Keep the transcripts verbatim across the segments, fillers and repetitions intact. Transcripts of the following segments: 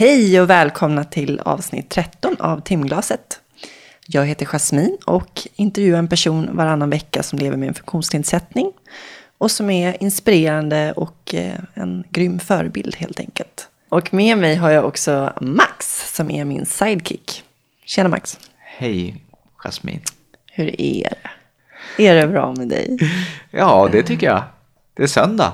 Hej och välkomna till avsnitt tretton av Timglaset. Jag heter Jasmin och intervjuar en person varannan vecka som lever med en funktionsnedsättning och som är inspirerande och en grym förebild helt enkelt. Och med mig har jag också Max som är min sidekick. Tjena Max. Hej Jasmin. Hur är det? Är det bra med dig? Ja, det tycker jag. Det är söndag.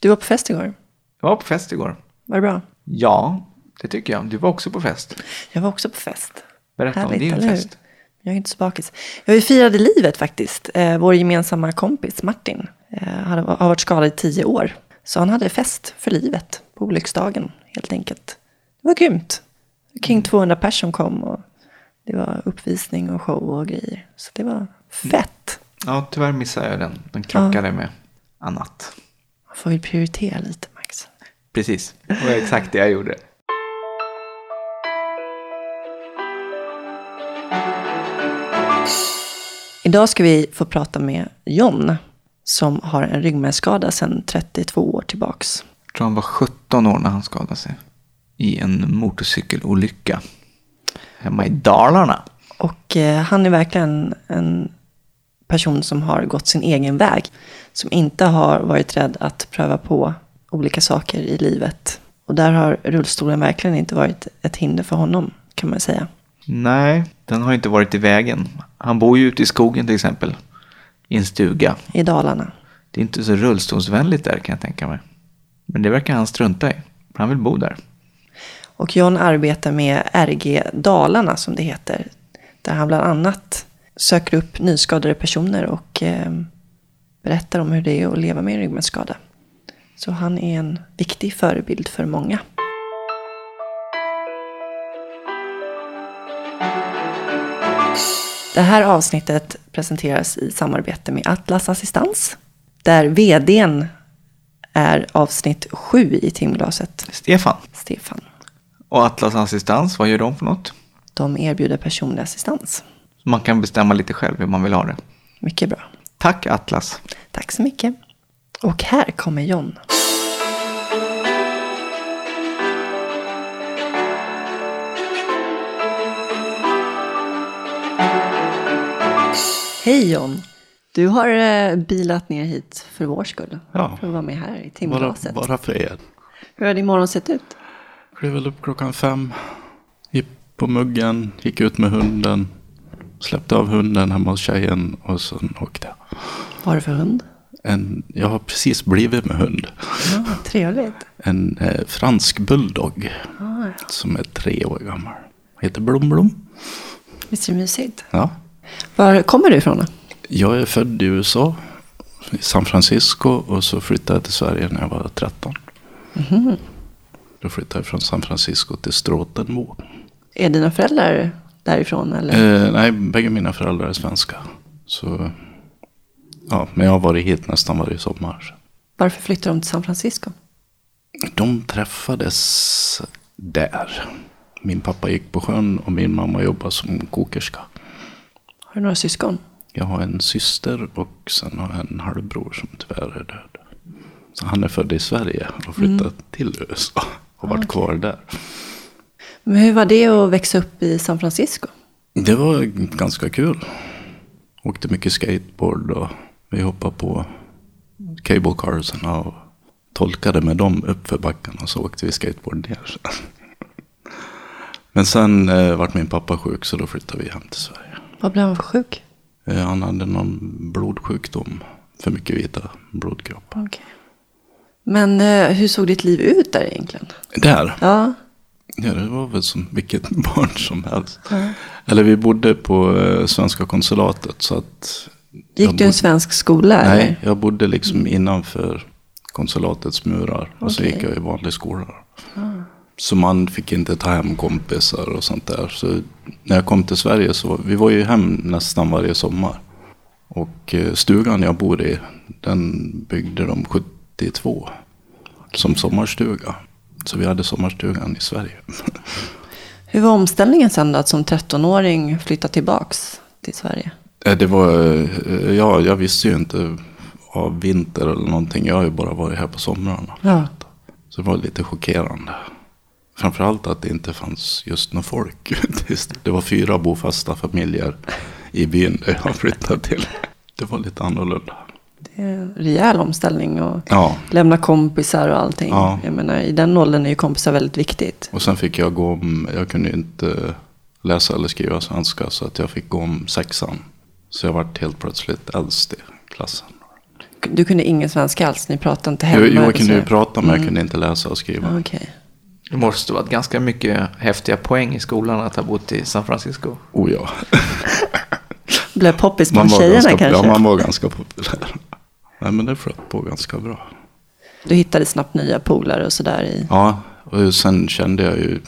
Du var på fest igår. Jag var på fest igår. Var det bra? Ja, det tycker jag. Du var också på fest. Jag var också på fest. Berätta Härligt, om din fest. Jag är inte så bakis. Jag firade livet faktiskt. Vår gemensamma kompis Martin har varit skadad i tio år. Så han hade fest för livet på olycksdagen helt enkelt. Det var grymt. Kring tvåhundra personer kom och det var uppvisning och show och grejer. Så det var fett. Ja, tyvärr missade jag den. Den krockade ja. med annat. Man får ju prioritera lite, Max. Precis, det var exakt det jag gjorde. Idag ska vi få prata med John som har en ryggmärgsskada sedan trettiotvå år tillbaks. Jag tror han var sjutton år när han skadade sig i en motorcykelolycka hemma i Dalarna. Och eh, han är verkligen en person som har gått sin egen väg, som inte har varit rädd att pröva på olika saker i livet. Och där har rullstolen verkligen inte varit ett hinder för honom, kan man säga. Nej, den har inte varit i vägen. Han bor ju ute i skogen till exempel, i en stuga. I Dalarna. Det är inte så rullstolsvänligt där, kan jag tänka mig. Men det verkar han strunta i. Han vill bo där. Och John arbetar med R G Dalarna, som det heter. Där han bland annat söker upp nyskadade personer och eh, berättar om hur det är att leva med en ryggmärgsskada. Så han är en viktig förebild för många. Det här avsnittet presenteras i samarbete med Atlas Assistans, där vdn är avsnitt sju i Timglaset. Stefan. Stefan. Och Atlas Assistans, vad gör de för något? De erbjuder personlig assistans. Man kan bestämma lite själv hur man vill ha det. Mycket bra. Tack Atlas. Tack så mycket. Och här kommer John. Hej John, du har bilat ner hit för vår skull. Ja. För att vara med här i Timglaset. Bara, bara för er. Hur har din morgon sett ut? Jag klev väl upp klockan fem, gick på muggen, gick ut med hunden, släppte av hunden hemma hos tjejen och sen åkte jag. Vad är det för hund? En, jag har precis blivit med hund. Ja, trevligt. En eh, fransk bulldog ah, ja. som är tre år gammal. Heter Blom Blom. Visst är det mysigt? Ja. Var kommer du ifrån då? Jag är född i U S A, i San Francisco, och så flyttade jag till Sverige när jag var tretton. Mm-hmm. Då flyttade jag från San Francisco till Stråtenmo. Är dina föräldrar därifrån? Eller? Eh, nej, bägge mina föräldrar är svenska. Så, ja, men jag har varit hit nästan varje sommar. Varför flyttade de till San Francisco? De träffades där. Min pappa gick på sjön och min mamma jobbade som kokerska. Har du några syskon? Jag har en syster och sen har jag en halvbror som tyvärr är död. Så han är född i Sverige och flyttat mm. till U S A och varit ah, okay. kvar där. Men hur var det att växa upp i San Francisco? Det var ganska kul. Åkte mycket skateboard och vi hoppade på cable carsarna och tolkade med dem upp för backen och så åkte vi skateboard ner. Men sen eh, vart min pappa sjuk så då flyttade vi hem till Sverige. Vad blev han för sjuk? Eh, han hade någon blodsjukdom, för mycket vita blodkroppar. Okay. Men eh, hur såg ditt liv ut där egentligen? Där? Ja. Ja, det var väl som vilket barn som helst. Ja. Eller vi bodde på eh, svenska konsulatet. Så att gick bodde... du en svensk skola? Nej, eller? Jag bodde liksom innanför konsulatets murar. Okay. Och så gick jag i vanlig skola. Ah. Så man fick inte ta hem kompisar och sånt där. Så när jag kom till Sverige så var, vi var ju hem nästan varje sommar. Och eh, stugan jag bodde i, den byggde de sjuttiotvå okay. som sommarstuga. Så vi hade sommarstugan i Sverige. Hur var omställningen sen då, att som tretton-åring flytta tillbaks till Sverige? Det var, ja, jag visste ju inte av vinter eller någonting. Jag har ju bara varit här på somrarna. Ja. Så det var lite chockerande. framförallt att det inte fanns just någon folk. Det var fyra bofasta familjer i byn där jag flyttade till. Det var lite annorlunda. Det är en rejäl omställning och ja. Lämna kompisar och allting. Ja. Jag menar, i den åldern är ju kompisar väldigt viktigt. Och sen fick jag gå om, jag kunde inte läsa eller skriva svenska så att jag fick gå om sexan. Så jag var helt plötsligt äldst i klassen. Du kunde ingen svenska alls, ni pratade inte hemma? Jo, jag kunde ju prata men mm. jag kunde inte läsa och skriva. Okay. Det måste varit ganska mycket häftiga poäng i skolan att ha bott i San Francisco. Oh ja. Blev poppis på tjejerna ganska, kanske? Ja, man var ganska populär. Nej, men det flöt på ganska bra. Du hittade snabbt nya polare och sådär i... Ja, och sen kände jag ju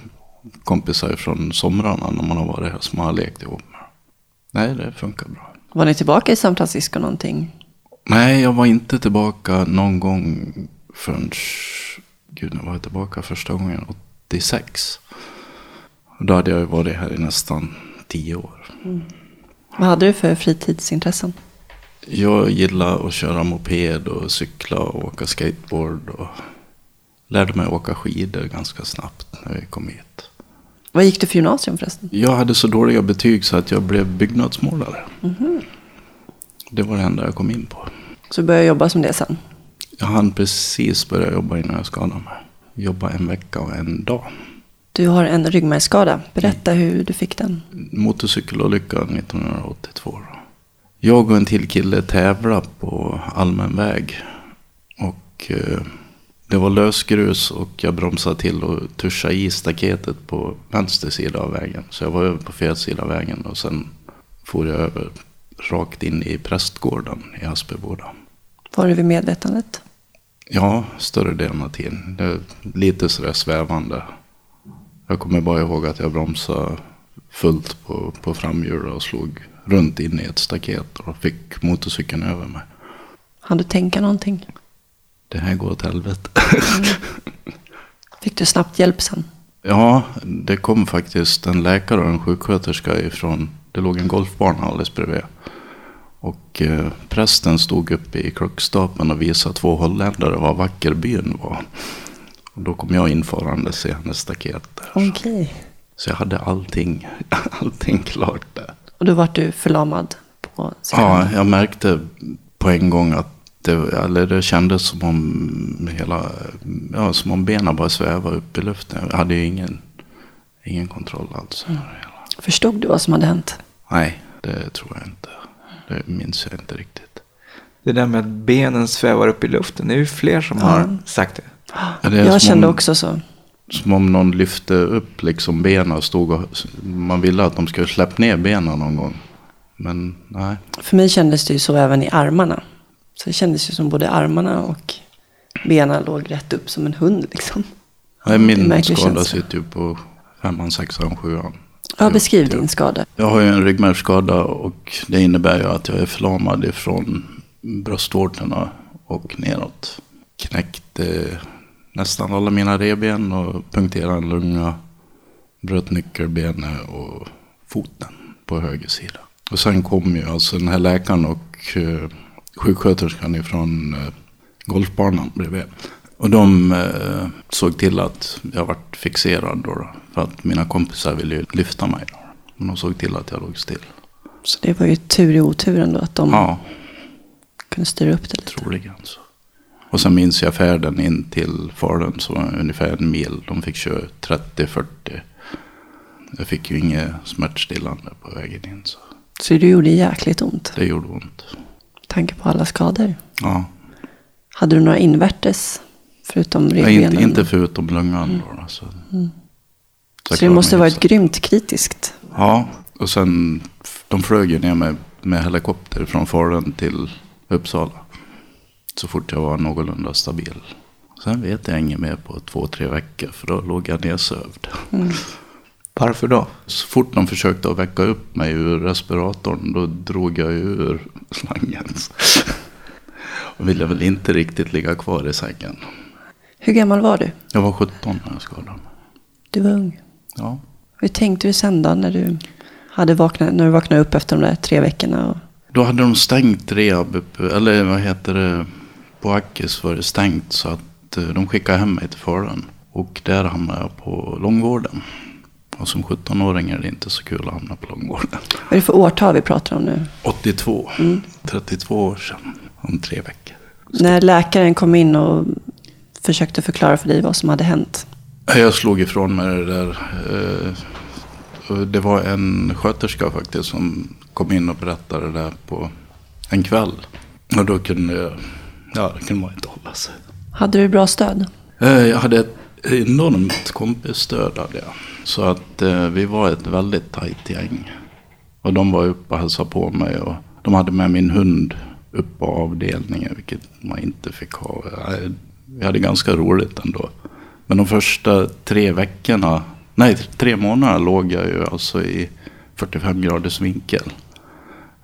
kompisar från somrarna när man har varit här som har lekt ihop. Nej, det funkar bra. Var ni tillbaka i San Francisco någonting? Nej, jag var inte tillbaka någon gång förrän... Gud, nu var jag tillbaka första gången åttiosex. Och då hade jag varit här i nästan tio år. Mm. Vad hade du för fritidsintressen? Jag gillar att köra moped och cykla och åka skateboard. Och lärde mig åka skidor ganska snabbt när vi kom hit. Vad gick du för gymnasium förresten? Jag hade så dåliga betyg så att jag blev byggnadsmålare. Mm-hmm. Det var det enda jag kom in på. Så du började jobba som det sen? Jag hann precis börja jobba innan jag skadade mig. Jobba en vecka och en dag. Du har en ryggmärgsskada. Berätta hur du fick den. Motorcykelolycka nittonhundraåttiotvå. Jag och en till kille tävlade på allmän väg. Och eh, det var lösgrus och jag bromsade till och tuschade i staketet på vänster sida av vägen. Så jag var över på fel sida av vägen och sen for jag över rakt in i prästgården i Asperborda. Var du vid medvetandet? Ja, större delen av tiden. Det är lite sådär svävande. Jag kommer bara ihåg att jag bromsade fullt på, på framhjulet och slog runt in i ett staket och fick motorcykeln över mig. Hann du tänka någonting? Det här går åt helvete. Mm. Fick du snabbt hjälp sen? Ja, det kom faktiskt en läkare och en sjuksköterska ifrån. Det låg en golfbana alldeles bredvid. Och eh, prästen stod upp i klockstapeln och visade två holländare vad vacker byn var. Och då kom jag infarandes i hennes staket där. Okay. Så jag hade allting, allting klart där. Och då var du förlamad på sig? Ja, jag märkte på en gång att det, eller det kändes som om, hela, ja, som om benen bara svävade upp i luften. Jag hade ju ingen, ingen kontroll alls. Mm. Förstod du vad som hade hänt? Nej, det tror jag inte. Det minns jag inte riktigt. Det där med att benen svävar upp i luften, det är ju fler som ja. Har sagt det. Ja, det jag kände om, också så. Som om någon lyfte upp liksom benen och stod och, man ville att de skulle släppa ner benen någon gång. Men nej. För mig kändes det ju så även i armarna. Så det kändes ju som både armarna och benen låg rätt upp som en hund liksom. Nej, min skada sitter ju på femman, sexan, sjuan. Ja, beskriv din skada. Jag har ju en ryggmärgsskada och det innebär ju att jag är förlamad ifrån bröstvårtorna och neråt. Knäckt eh, nästan alla mina revben och punkterade en lunga, bröt nyckelbenet och foten på höger sida. Och sen kom ju alltså den här läkaren och eh, sjuksköterskan ifrån eh, golfbanan bredvid. Och de eh, såg till att jag varit fixerad då, då. För att mina kompisar ville ju lyfta mig. Då. Men de såg till att jag låg still. Så det var ju tur i oturen då att de ja. Kunde styra upp det lite? Troligen så. Och sen minns jag färden in till Falun så var ungefär en mil. De fick köra trettio fyrtio. Jag fick ju inget smärtstillande på vägen in. Så, så det gjorde jäkligt ont? Det gjorde ont. Tanke på alla skador? Ja. Hade du några invärtes? Förutom revbenen? Inte, inte förutom lungan. Mm. Då, alltså. Mm. Så, så det måste ha varit grymt kritiskt? Ja, och sen de flög ju ner med, med helikopter från Föran till Uppsala. Så fort jag var någorlunda stabil. Sen vet jag inget mer på två, tre veckor. För då låg jag nedsövd. Mm. Varför då? Så fort de försökte att väcka upp mig ur respiratorn. Då drog jag ur slangen. Och ville väl inte riktigt ligga kvar i sängen. Hur gammal var du? Jag var sjutton när jag skadade mig. Du var ung? Ja. Hur tänkte du sen då när du, hade vaknat, när du vaknade upp efter de där tre veckorna? Och... Då hade de stängt rehab, eller vad heter det, på Ackes var det stängt så att de skickade hem mig till Föran. Och där hamnade jag på långvården. Och som sjutton-åring är det inte så kul att hamna på långvården. Vad är det för årtal vi pratar om nu? åttiotvå. Mm. trettiotvå år sedan. Om tre veckor. Så. När läkaren kom in och försökte förklara för dig vad som hade hänt? Jag slog ifrån mig det där. Det var en sköterska faktiskt som kom in och berättade det där på en kväll. Och då kunde jag, ja, det kunde man inte hålla sig. Hade du bra stöd? Jag hade ett enormt kompisstöd av det. Så att eh, vi var ett väldigt tajt gäng. Och de var uppe och hälsade på mig. Och de hade med min hund upp på avdelningen, vilket man inte fick ha. Vi hade ganska roligt ändå. Men de första tre veckorna, nej tre månader låg jag ju alltså i fyrtiofem graders vinkel.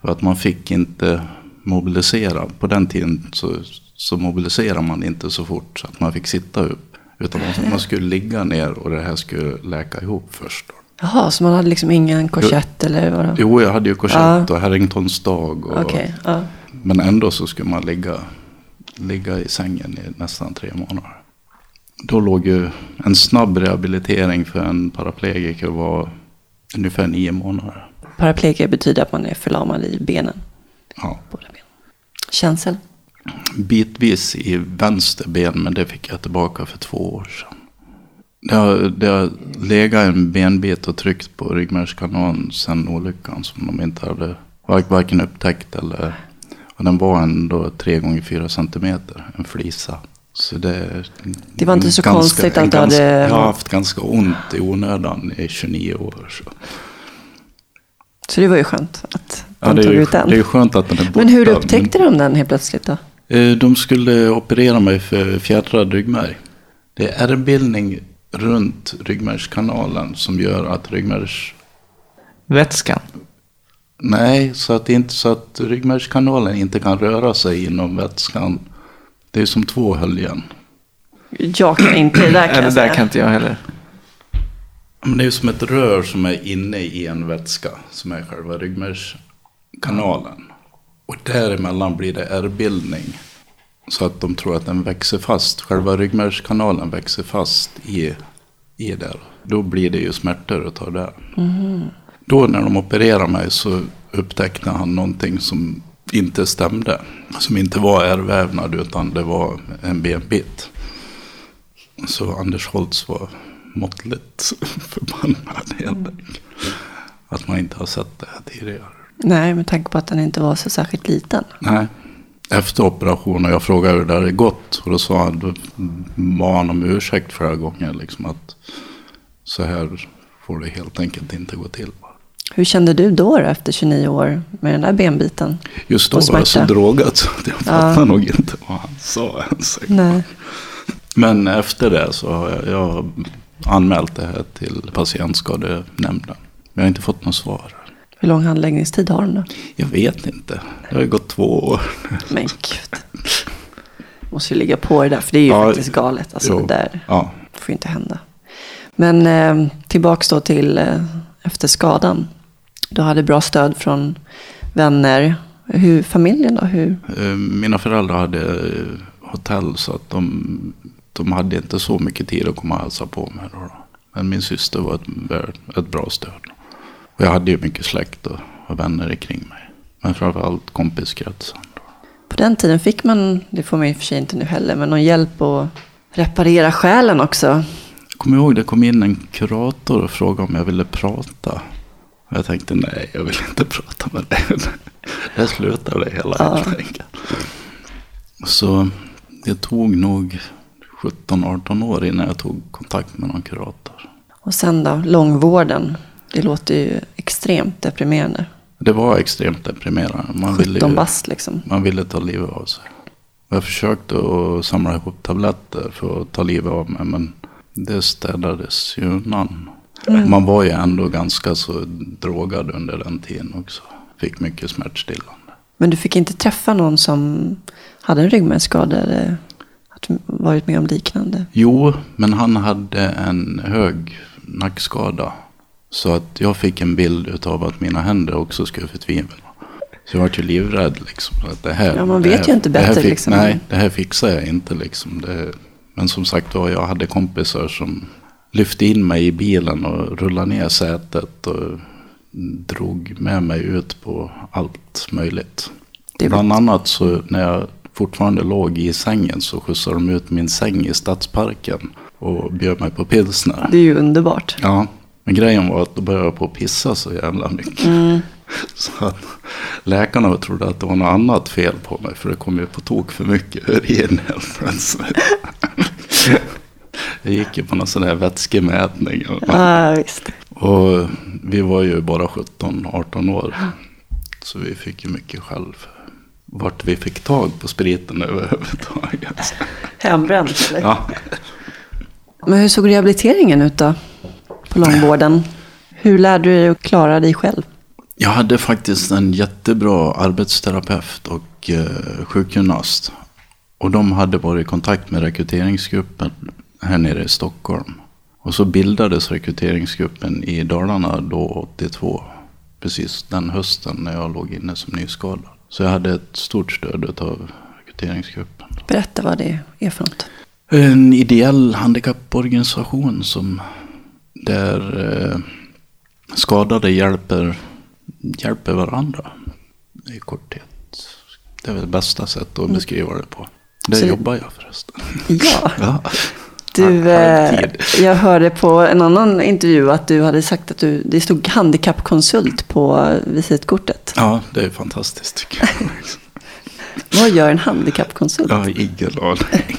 För att man fick inte mobilisera. På den tiden så, så mobiliserar man inte så fort så att man fick sitta upp. Utan man, man skulle ligga ner och det här skulle läka ihop först. Jaha, så man hade liksom ingen korsett jo, eller vad det? Jo, jag hade ju korsett ja. Och Harringtonsdag. Och, okay, ja. Men ändå så skulle man ligga, ligga i sängen i nästan tre månader. Då låg ju en snabb rehabilitering för en paraplegiker var ungefär nio månader. Paraplegiker betyder att man är förlamad i benen. Ja. Båda ben. Känsel? Bitvis i vänster ben, men det fick jag tillbaka för två år sedan. Det har, det har legat en benbit och tryckt på ryggmärgskanalen sedan olyckan som de inte hade varken upptäckt. Eller, och den var ändå tre gånger fyra centimeter, en flisa. Så det, det var inte så ganska, konstigt att du hade... Jag har haft ganska ont i onödan i tjugonio år. Så, så det var ju skönt att de ja, det tog ju, ut den. Det är skönt att den är borta. Men hur upptäckte de den helt plötsligt då? De skulle operera mig för fjädrad ryggmärg. Det är ärrbildning runt ryggmärgskanalen som gör att ryggmärgs... Vätskan? Nej, så att, inte, så att ryggmärgskanalen inte kan röra sig inom vätskan. Det är som två höljen. Jag kan inte, det där kan jag säga. Det där kan inte jag heller. Men det är som ett rör som är inne i en vätska som är själva ryggmärgskanalen. Och däremellan blir det ärrbildning. Så att de tror att den växer fast. Själva ryggmärgskanalen växer fast i, i där. Då blir det ju smärtor att ta där. Mm. Då när de opererar mig så upptäckte han någonting som inte stämde. Som inte var ärrvävnad utan det var en benbit. Så Anders Holtz var måttligt förbannad helt enkelt. Att man inte har sett det här tidigare. Nej, med tanke på att den inte var så särskilt liten. Nej. Efter operationen, jag frågade hur det hade gått. Och då sa han, då var han om ursäkt förra gången. Liksom att så här får det helt enkelt inte gå till. Hur kände du då, då efter tjugonio år med den där benbiten? Just då var jag så drogad så jag fattade ja. nog inte vad han sa ens. Nej. Men efter det så har jag, jag har anmält det här till patientskadenämnden. Men jag har inte fått något svar. Hur lång handläggningstid har de då? Jag vet inte. Det har ju gått två år. Men gud. Måste ju ligga på det där, för det är ju ja, faktiskt galet. Alltså, det där ja. får ju inte hända. Men eh, tillbaks då till eh, efter skadan. Du hade bra stöd från vänner. Hur, familjen då? Hur? Mina föräldrar hade hotell så att de, de hade inte så mycket tid att komma och hälsa på mig. Då. Men min syster var ett, ett bra stöd. Och jag hade ju mycket släkt och, och vänner kring mig. Men framförallt kompiskretsen. På den tiden fick man, det får man i för sig inte nu heller, men någon hjälp att reparera själen också. Jag kommer ihåg, det kom in en kurator och frågade om jag ville prata. Och jag tänkte, nej, jag vill inte prata med dig. Jag slutade det hela ja. helt enkelt. Så det tog nog sjutton arton år innan jag tog kontakt med någon kurator. Och sen då, långvården. Det låter ju extremt deprimerande. Det var extremt deprimerande. Man ville ju, bast liksom. Man ville ta livet av sig. Jag försökte att samla ihop tabletter för att ta livet av mig, men det städades ju undan. Mm. Man var ju ändå ganska så drogad under den tiden också. Fick mycket smärtstillande. Men du fick inte träffa någon som hade en ryggmärgsskada eller varit med om liknande? Jo, men han hade en hög nackskada. Så att jag fick en bild av att mina händer också skulle förtvivla. Så jag var ju livrädd liksom. Att det här, ja, man vet det här, ju inte bättre. Fick, liksom. Nej, det här fixar jag inte liksom. Det Men som sagt då, jag hade kompisar som lyfte in mig i bilen och rullade ner sätet och drog med mig ut på allt möjligt. Bland annat så när jag fortfarande låg i sängen så skjutsade de ut min säng i Stadsparken och bjöd mig på pilsner. Det är ju underbart. Ja, men grejen var att då började jag på att pissa så jävla mycket. Mm. Så att läkarna trodde att det var något annat fel på mig, för det kom ju på tok för mycket urin. Jag gick ju på någon sån där vätskemätning. Ja, visst. Och vi var ju bara sjutton arton år. Så vi fick ju mycket själv. Vart vi fick tag på spriten överhuvudtaget. Hembränt, eller? Ja. Men hur såg rehabiliteringen ut då? På långvården. Hur lärde du dig att klara dig själv? Jag hade faktiskt en jättebra arbetsterapeut och eh, sjukgymnast. Och de hade varit i kontakt med rekryteringsgruppen här nere i Stockholm. Och så bildades rekryteringsgruppen i Dalarna då åttiotvå. Precis den hösten när jag låg inne som nyskadad. Så jag hade ett stort stöd av rekryteringsgruppen. Berätta vad det är för något. En ideell handikapporganisation som där eh, skadade hjälper, hjälper varandra. I korthet. Det är väl det bästa sättet att beskriva det på. Det så... jobbar jag förresten. Ja. Ja. Du, eh, jag hörde på en annan intervju att du hade sagt att du, det stod handikappkonsult på visitkortet. Ja, det är fantastiskt tycker jag. Vad gör en handikappkonsult? Jag har ingen aning.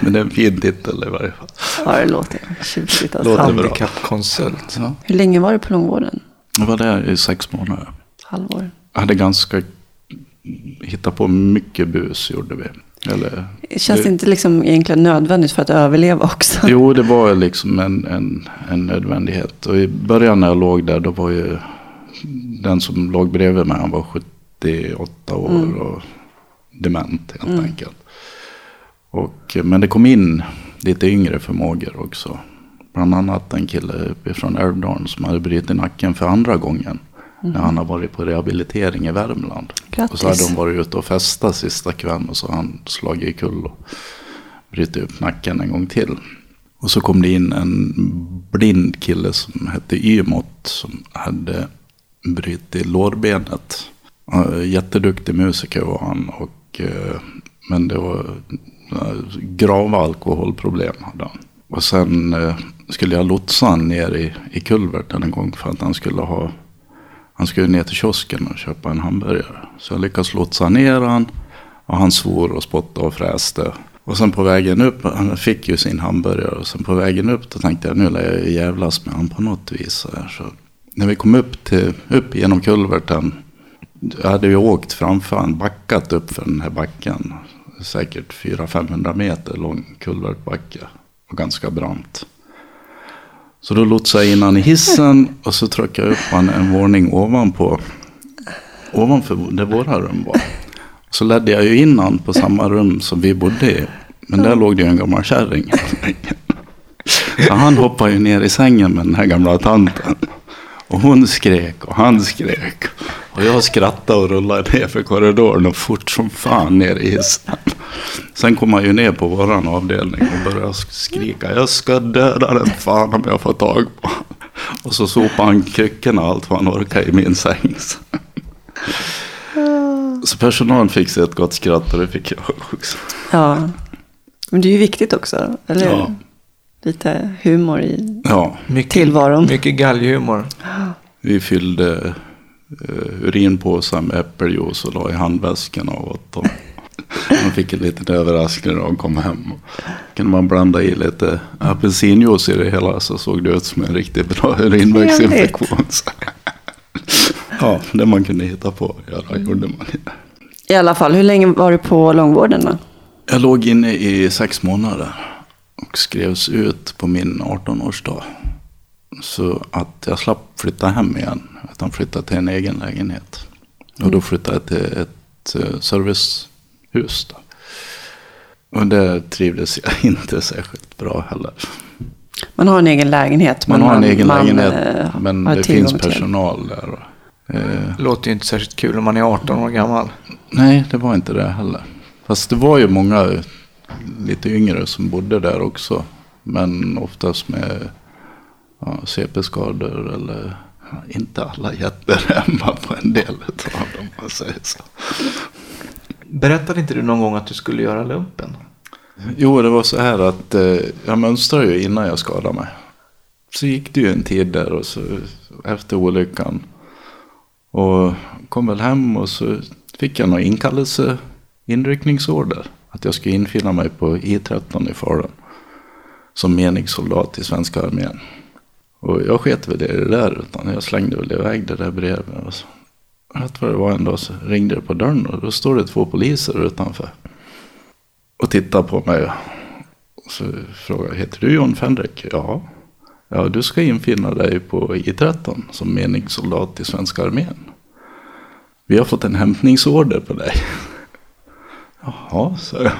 Men det är en fin titel i varje fall. Ja, det låter tjusigt. Alltså. Handikappkonsult. Ja. Hur länge var du på långvården? Jag var där i sex månader. Halvår. Jag hade ganska... hittat på mycket bus gjorde vi. Eller, det känns det inte liksom egentligen nödvändigt för att överleva också? Jo, det var liksom en, en, en nödvändighet. Och i början när jag låg där, då var ju den som låg bredvid mig, han var sjuttioåtta år mm. och dement helt mm. enkelt. Och, men det kom in lite yngre förmågor också. Bland annat en kille från Ervdagen som hade brutit nacken för andra gången. Mm. När han har varit på rehabilitering i Värmland. Grattis. Och så hade de varit ute och festa sista kvällen och så han slagit i kull och bryter upp nacken en gång till. Och så kom det in en blind kille som hette Ymot som hade brytit lårbenet. Jätteduktig musiker var han, och, men det var grava alkoholproblem hade han. Och sen skulle jag lotsa han ner i, i kulverten en gång för att han skulle ha Han skulle ner till kiosken och köpa en hamburgare. Så jag lyckades lotsa ner han. Och han svor och spottade och fräste. Och sen på vägen upp, han fick ju sin hamburgare. Och sen på vägen upp då tänkte jag, nu lär jag jävlas med han på något vis. Så när vi kom upp, till, upp genom kulverten. Jag hade ju åkt framför han, backat upp för den här backen. Säkert fyra till femhundra meter lång kulvertbacke. Och ganska brant. Så då lotsade jag in han i hissen och så tryckte jag upp han en våning ovanpå, ovanför där våra rum var. Så ledde jag ju in han på samma rum som vi bodde i. Men där låg det ju en gammal kärring. Så han hoppade ju ner i sängen med den här gamla tanten. Och hon skrek och han skrek. Och jag skrattade och rullade ner för korridoren och fort som fan ner i hissen. Sen kom han ju ner på våran avdelning och började skrika, jag ska döda den fan om jag får tag på. Och så sopade han kryckorna allt vad han orkade i min säng. Så personalen fick sig ett gott skratt och det fick jag också. Ja, men det är ju viktigt också, eller ja. Lite humor i ja. Mycket, tillvaron. Mycket galghumor. Vi fyllde uh, urinpåsar med äppeljuice och la i handväskan och åt dem. Man fick en liten överraskning när de kom hem. Kunde man blanda i lite apelsinjuice i det hela så såg det ut som en riktigt bra urinvägsinfektion. Ja, det man kunde hitta på göra, gjorde man. I alla fall, hur länge var du på långvården då? Jag låg inne i sex månader. Och skrevs ut på min artonårsdag. Så att jag slapp flytta hem igen. Utan flyttade till en egen lägenhet. Och då flyttade jag till ett servicehus. Då. Och där trivdes jag inte särskilt bra heller. Man har en egen lägenhet. Man, man har en egen man, lägenhet. Man, men det finns personal där. Och, eh. Låter ju inte särskilt kul om man är arton år gammal. Nej, det var inte det heller. Fast det var ju många lite yngre som bodde där också. Men oftast med ja, C P-skador eller ja, inte alla jätter hemma på en del av dem, man säger så. Berättade inte du någon gång att du skulle göra lumpen? Jo, det var så här att eh, jag mönstrade ju innan jag skadade mig. Så gick det ju en tid där och så efter olyckan. Och kom väl hem och så fick jag någon inkallelse, inryckningsorder. Att jag skulle infinna mig på I tretton i Falun. Som meningssoldat i Svenska armén. Och jag sket väl det där utan jag slängde väl iväg det där brevet. Och så. Att vad det var en dag så ringde det på dörren och då stod det två poliser utanför. Och tittade på mig. Och så frågade jag, heter du John Fändrik? Ja. Ja, du ska infinna dig på I tretton som meningssoldat i Svenska armén. Vi har fått en hämtningsorder på dig. Jaha, sa jag.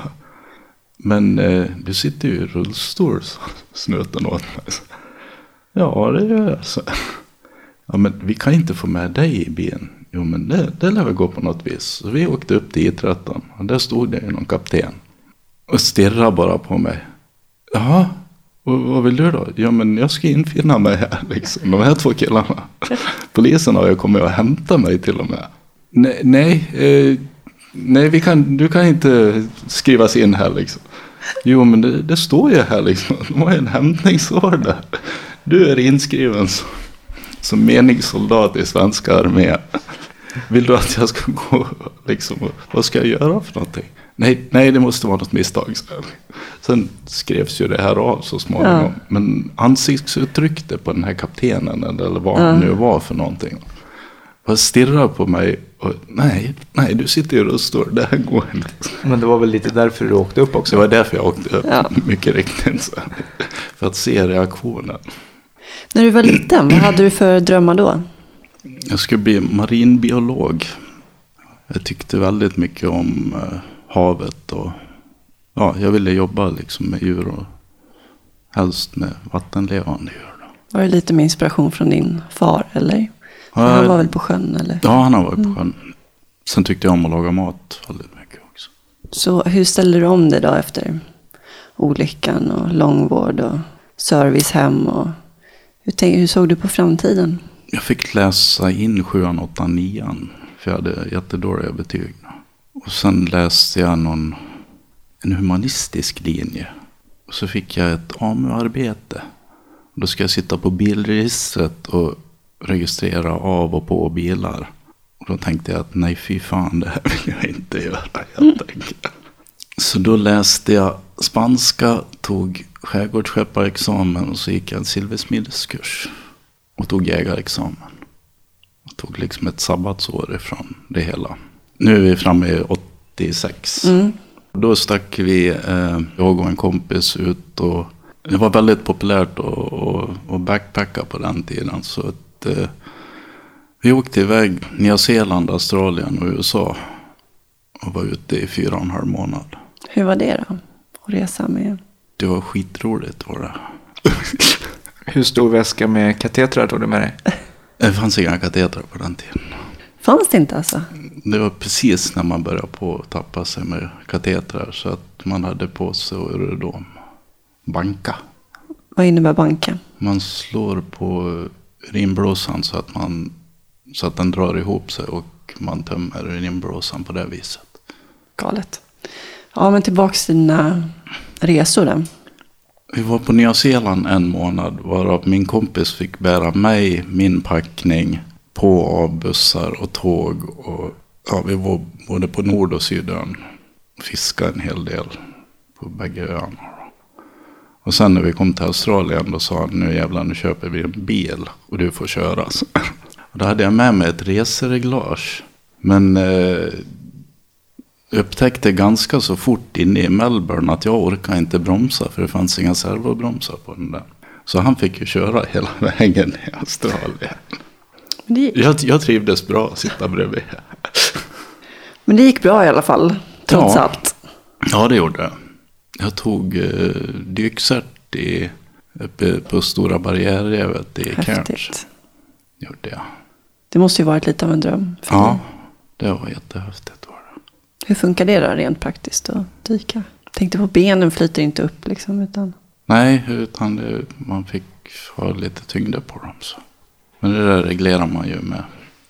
Men eh, du sitter ju i rullstol, snöten åt mig. Ja, det gör jag, så. Ja, men vi kan inte få med dig i bilen. Jo, men det, det lär väl gå på något vis. Så vi åkte upp till I tretton och där stod det någon kapten. Och stirrade bara på mig. Jaha. Och vad vill du då? Ja, men jag ska infinna mig här liksom. De här två killarna. Polisen har ju kommit och hämtat mig till och med. Nej, nej, eh, nej vi kan, du kan inte skrivas in här liksom. Jo, men det, det står ju här liksom. De har en hämtningsorder. Du är inskriven som, som meningssoldat i Svenska armén. Vill du att jag ska gå liksom? Vad ska jag göra för någonting? Nej, nej, det måste vara något misstag. Sen skrevs ju det här av så småningom. Ja. Men ansiktsuttrycket på den här kaptenen eller vad han ja. nu var för någonting. Bara stirrar på mig och nej, nej, du sitter ju och står där här går inte. Men det var väl lite därför du åkte upp också? Det var därför jag åkte upp, ja. Mycket riktigt. Så. För att se reaktionen. När du var liten, vad hade du för drömmar då? Jag skulle bli marinbiolog. Jag tyckte väldigt mycket om havet och ja, jag ville jobba liksom med djur och helst med vattenlevande djur. Var det lite med inspiration från din far eller? Ja, han var väl på sjön eller? Ja, han har varit mm. på sjön. Sen tyckte jag om att laga mat väldigt mycket också. Så hur ställde du om dig då efter olyckan och långvård och servicehem och hur, tänk, hur såg du på framtiden? Jag fick läsa in sjuan, åttan, nian för jag hade jättedåliga betyg. Och sen läste jag någon, en humanistisk linje. Och så fick jag ett A M U-arbete. Och då ska jag sitta på bilregistret och registrera av och på bilar. Och då tänkte jag att nej fy fan, det här vill jag inte göra helt enkelt. Mm. Så då läste jag spanska, tog skärgårdsskepparexamen och så gick jag en silversmidskurs. Och tog jägarexamen. Och tog liksom ett sabbatsår ifrån det hela. Nu är vi framme i åttiosex. Mm. Då stack vi, eh, jag och en kompis ut och det var väldigt populärt att backpacka på den tiden. Så att, eh, vi åkte iväg Nya Zeeland, Australien och U S A och var ute i fyra och en halv månad. Hur var det då? Att resa med? Det var skitroligt var det. Hur stor väska med katetrar tog du med dig? Det fanns inga katetrar på den tiden. Fanns det inte alltså? Det var precis när man började på tappa sig med katetrar så att man hade på sig och uridom. Banka. Vad innebär banka? Man slår på urinblåsan så att, man, så att den drar ihop sig och man tömmer urinblåsan på det viset. Galet. Ja, men tillbaka till dina resor då. Vi var på Nya Zeeland en månad varav min kompis fick bära mig, min packning på avbussar och tåg och ja, vi var både på nord- och sydön. Fiskade en hel del på bägge öarna. Och sen när vi kom till Australien då sa han, nu jävlar, nu köper vi en bil och du får köra. Och då hade jag med mig ett resereglage. Men eh, upptäckte ganska så fort inne i Melbourne att jag orkade inte bromsa för det fanns inga servobromsar på den där. Så han fick ju köra hela vägen i Australien. Jag, jag trivdes bra att sitta bredvid. Men det gick bra i alla fall, trots ja. allt. Ja, det gjorde jag. Jag tog eh, dykcert i, uppe på Stora Barriärrevet i Cairns. Gjorde jag. Det måste ju varit lite av en dröm. För ja, det var jättehäftigt. Var det. Hur funkar det då rent praktiskt att dyka? tänkte på benen flyter inte upp liksom, utan... Nej, utan det, man fick ha lite tyngd på dem. Så. Men det där reglerar man ju med,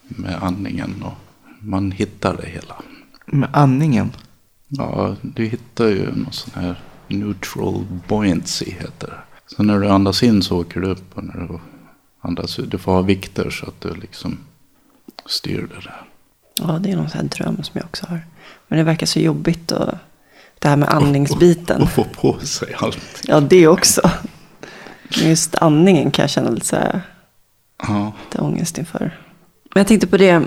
med andningen. Och man hittar det hela. Med andningen? Ja, du hittar ju någon sån här neutral buoyancy heter det. Så när du andas in så åker du upp, och när du andas ut, du får ha vikter så att du liksom styr det där. Ja, det är någon sån här dröm som jag också har. Men det verkar så jobbigt att... Det här med andningsbiten. Och, och, och få på sig allt. Ja, det också. Men just andningen kan jag känna lite så här... Ja. Lite ångest inför. Men jag tänkte på det.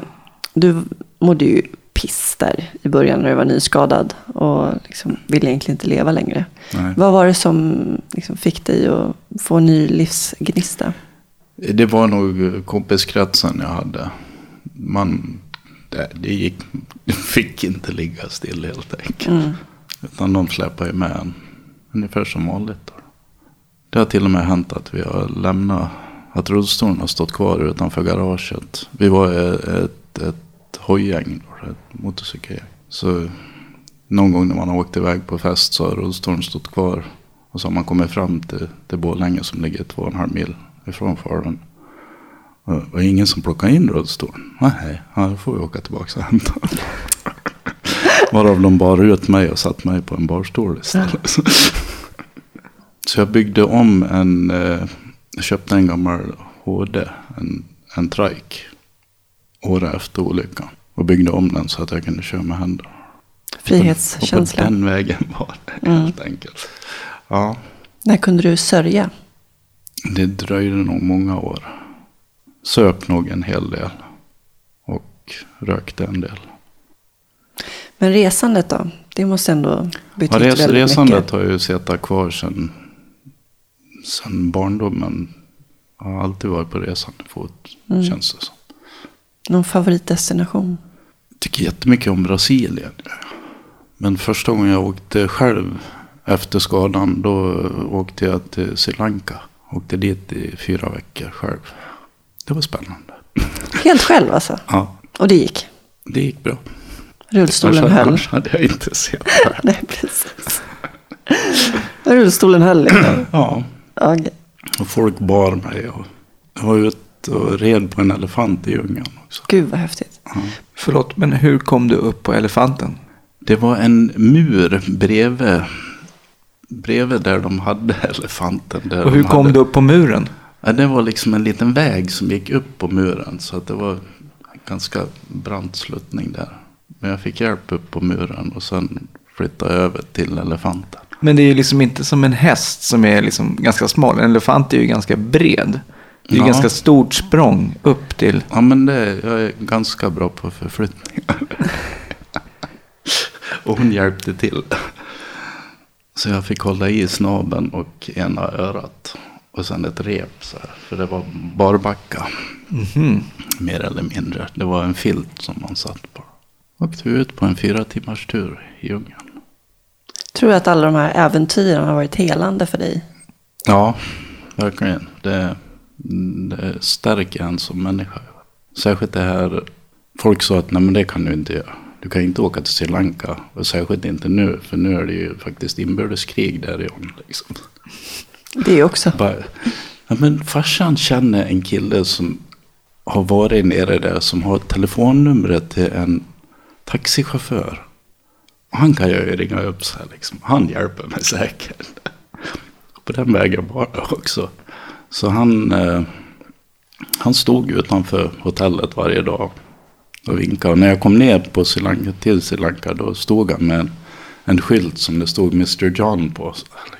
Du mådde ju piss där i början när du var nyskadad. Och liksom ville egentligen inte leva längre. Nej. Vad var det som liksom fick dig att få en ny livsgnista? Det var nog kompiskretsen jag hade. Man... Det, det gick... Det fick inte ligga still helt enkelt. Mm. Utan de släpar ju med en ungefär som vanligt. Då. Det har till och med hänt att vi har lämnat, att rullstolen har stått kvar utanför garaget. Vi var ett, ett, ett hojgäng, då, ett motorcykelgäng. Så någon gång när man har åkt iväg på fest så har rullstolen stått kvar. Och så har man kommit fram till, till Bornholm som ligger två och en halv mil ifrån Falun. Och det var ingen som plockade in rullstolen. Nej, då får vi åka tillbaka och hämta. Varav de bar ut mig och satt mig på en barstol istället. Ja. Så jag byggde om en... Jag köpte en gammal H D, en, en trike. Året efter olyckan. Och byggde om den så att jag kunde köra med händer. Frihetskänsla. Och på den vägen var det mm. helt enkelt. Ja. När kunde du sörja? Det dröjde nog många år. Söp nog en hel del. Och rökte en del. Men resandet då? Det måste ändå betyda ja, res- väldigt mycket. Resandet har ju suttit kvar sedan, sedan barndomen. Jag har alltid varit på resande fot, mm. känns det som. Någon favoritdestination? Jag tycker jättemycket om Brasilien. Men första gången jag åkte själv efter skadan, då åkte jag till Sri Lanka. Åkte dit i fyra veckor själv. Det var spännande. Helt själv alltså? Ja. Och det gick? Det gick bra. Rullstolen höll. Annars hade jag inte sett det. Nej, precis. Rullstolen höll liksom. Ja. Okay. Och folk bar mig. Och jag var ute och red på en elefant i djungeln också. Gud vad häftigt. Ja. Förlåt, men hur kom du upp på elefanten? Det var en mur bredvid, bredvid där de hade elefanten. Där och hur kom hade... du upp på muren? Ja, det var liksom en liten väg som gick upp på muren. Så att det var en ganska brant sluttning där. Men jag fick hjälp upp på muren och sen flyttade över till elefanten. Men det är ju liksom inte som en häst som är liksom ganska smal. En elefant är ju ganska bred. Det är ja. Ganska stort språng upp till... Ja, men det är, jag är ganska bra på förflyttningar. Och hon hjälpte till. Så jag fick hålla i snabeln och ena örat. Och sen ett rep så här. För det var barbacka. Mm-hmm. Mer eller mindre. Det var en filt som man satt på. Åkte ut på en fyra timmars tur i djungeln. Tror du att alla de här äventyren har varit helande för dig? Ja, verkligen. Det, det stärker en som människa. Särskilt det här, folk sa att nej men det kan du inte göra. Du kan inte åka till Sri Lanka, och särskilt inte nu. För nu är det ju faktiskt inbördeskrig därigenom. Liksom. Det också. Bara, nej men farsan känner en kille som har varit nere där, som har telefonnumret till en taxichaufför. Han kan ju ringa upp så här liksom. Han hjälper mig säkert. På den vägen var det också. Så han, eh, han stod utanför hotellet varje dag och vinkade. Och när jag kom ner på Sri Lanka, till Sri Lanka, då stod han med en, en skylt som det stod mister John på. Så här.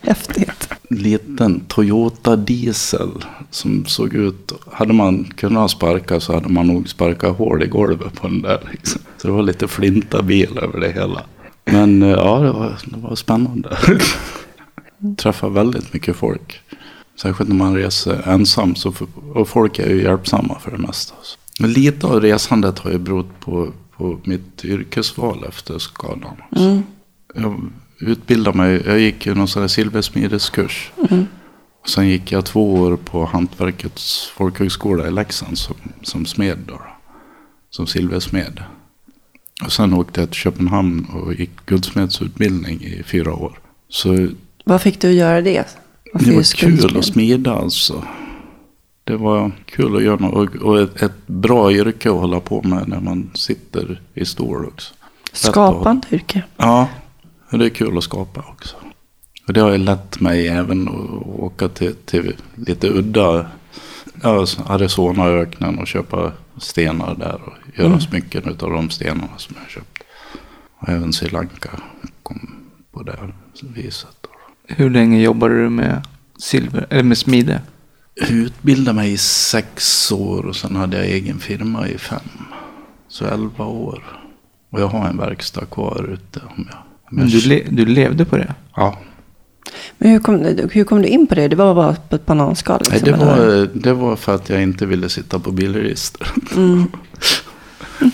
Häftigt. Liten Toyota diesel som såg ut... Hade man kunnat sparka så hade man nog sparkat hål i golvet på den där. Liksom. Så det var lite flinta bil över det hela. Men ja, det var, det var spännande. Träffade väldigt mycket folk. Särskilt när man reser ensam. Så för, och folk är ju hjälpsamma för det mesta. Så. Men lite av resandet har ju berott på, på mitt yrkesval efter skadan. Mm. Jag... utbildade mig. Jag gick ju någon sån här silversmideskurs. Mm. Och sen gick jag två år på Hantverkets folkhögskola i Leksand som, som smed då. Som silversmed. Och sen åkte jag till Köpenhamn och gick guldsmedsutbildning i fyra år. Så vad fick du göra det? Varför det var kul att smida alltså. Det var kul att göra något och ett, ett bra yrke att hålla på med när man sitter i stor också. Skapande yrke. Ja, det är kul att skapa också. Och det har ju lett mig även att åka till, till lite udda Arizonaöknen och köpa stenar där och göra mm. smycken av de stenarna som jag köpt. Och även Sri Lanka kom på det viset. Hur länge jobbade du med silver eller med smide? Jag utbildade mig i sex år och sen hade jag egen firma i fem. Så elva år. Och jag har en verkstad kvar ute. Om jag, om Men du, jag... le- du levde på det? Ja. Men hur kom, hur kom du in på det? Det var bara på ett bananskal? Liksom, Nej, det var, det var för att jag inte ville sitta på bilregistret. Mm.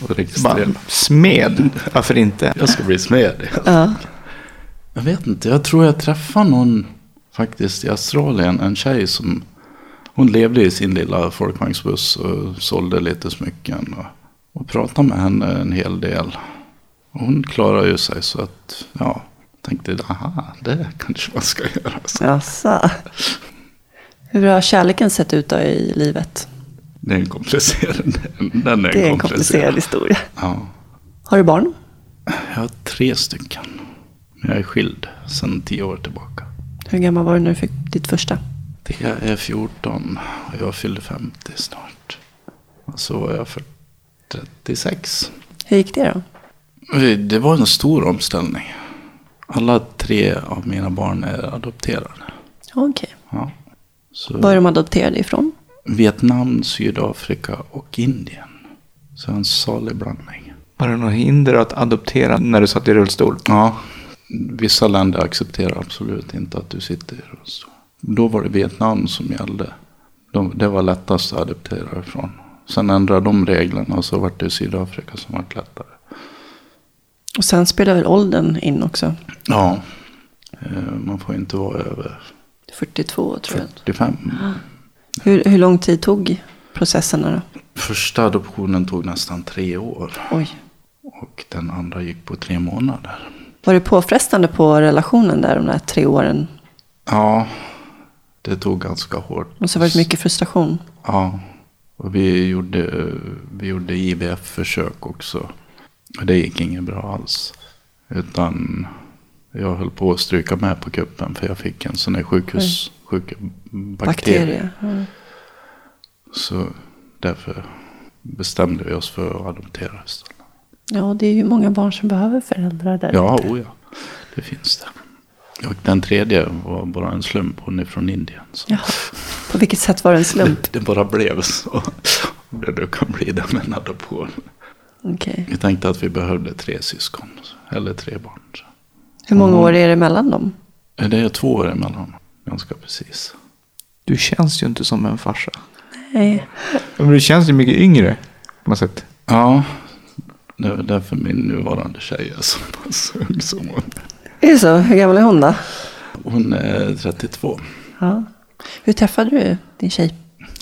och registrera. Smed? Varför inte? Jag ska bli smed. Ja. Jag vet inte. Jag tror jag träffade någon faktiskt i Australien. En tjej som... Hon levde i sin lilla folkvagnsbuss och sålde lite smycken. Och, och pratade med henne en hel del. Och hon klarade ju sig så att... ja. Tänkte, aha, det kanske man ska göra. Så. Jassa. Hur har kärleken sett ut då i livet? Det är en komplicerad, den är det är en komplicerad. komplicerad historia. Ja. Har du barn? Jag har tre stycken. Jag är skild sedan tio år tillbaka. Hur gammal var du när du fick ditt första? Det är fjorton och jag fyllde femtio snart. Och så var jag för trettiosex. Hur gick det då? Det var en stor omställning. Alla tre av mina barn är adopterade. Okej. Okay. Ja. Var är de adopterade ifrån? Vietnam, Sydafrika och Indien. Så en salig blandning. Var det något hinder att adoptera när du satt i rullstol? Ja. Vissa länder accepterar absolut inte att du sitter i rullstol. Då var det Vietnam som gällde. De, det var lättast att adoptera ifrån. Sen ändrade de reglerna och så var det Sydafrika som var lättare. Och sen spelar väl åldern in också? Ja, man får inte vara över... fyrtiotvå, tror jag. fyrtiofem. Ah. Hur, hur lång tid tog processerna då? Första adoptionen tog nästan tre år. Oj. Och den andra gick på tre månader. Var det påfrestande på relationen där de där tre åren? Ja, det tog ganska hårt. Och så var det mycket frustration? Ja, och vi gjorde, vi gjorde I V F-försök också. Och det gick inget bra alls. Utan jag höll på att stryka med på kuppen. För jag fick en sån där sjukhus, sjukbakterie. Mm. Så därför bestämde vi oss för att adoptera istället. Ja, det är ju många barn som behöver föräldrar där. Ja, oja. Det finns det. Och den tredje var bara en slump. Hon är från Indien. Så. Ja. På vilket sätt var det en slump? Det bara blev så. Det kan bli det med en adoption. Okay. Vi tänkte att vi behövde tre syskon eller tre barn. Hur många år är det mellan dem? Det är två år emellan, ganska precis. Du känns ju inte som en farsa. Nej. Men du känns ju mycket yngre på något sätt. Ja, det är därför min nuvarande tjej är så pass ung som hon. Är det så? Hur gammal är hon då? Hon är trettiotvå. Ja. Hur träffade du din tjej?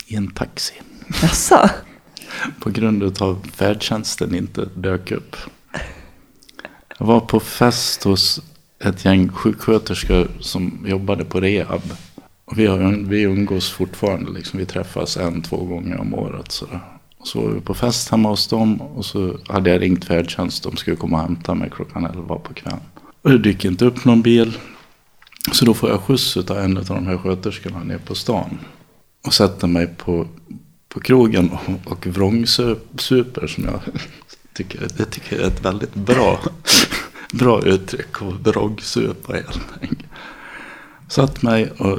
I en taxi. Jaså? På grund av färdtjänsten inte dök upp. Jag var på fest hos ett gäng sjuksköterskor som jobbade på rehab. Och vi, har, vi umgås fortfarande. Liksom. Vi träffas en, två gånger om året. Så, och så var vi på fest hemma hos dem. Och så hade jag ringt färdtjänst. De skulle komma och hämta mig klockan elva på kvällen. Och det dyker inte upp någon bil. Så då får jag skjuts av en av de här sköterskorna ner på stan. Och sätter mig på... på krogen och, och vrångsuper som jag tycker, jag tycker är ett väldigt bra bra uttryck, och vrångsupa helt enkelt. Satt mig och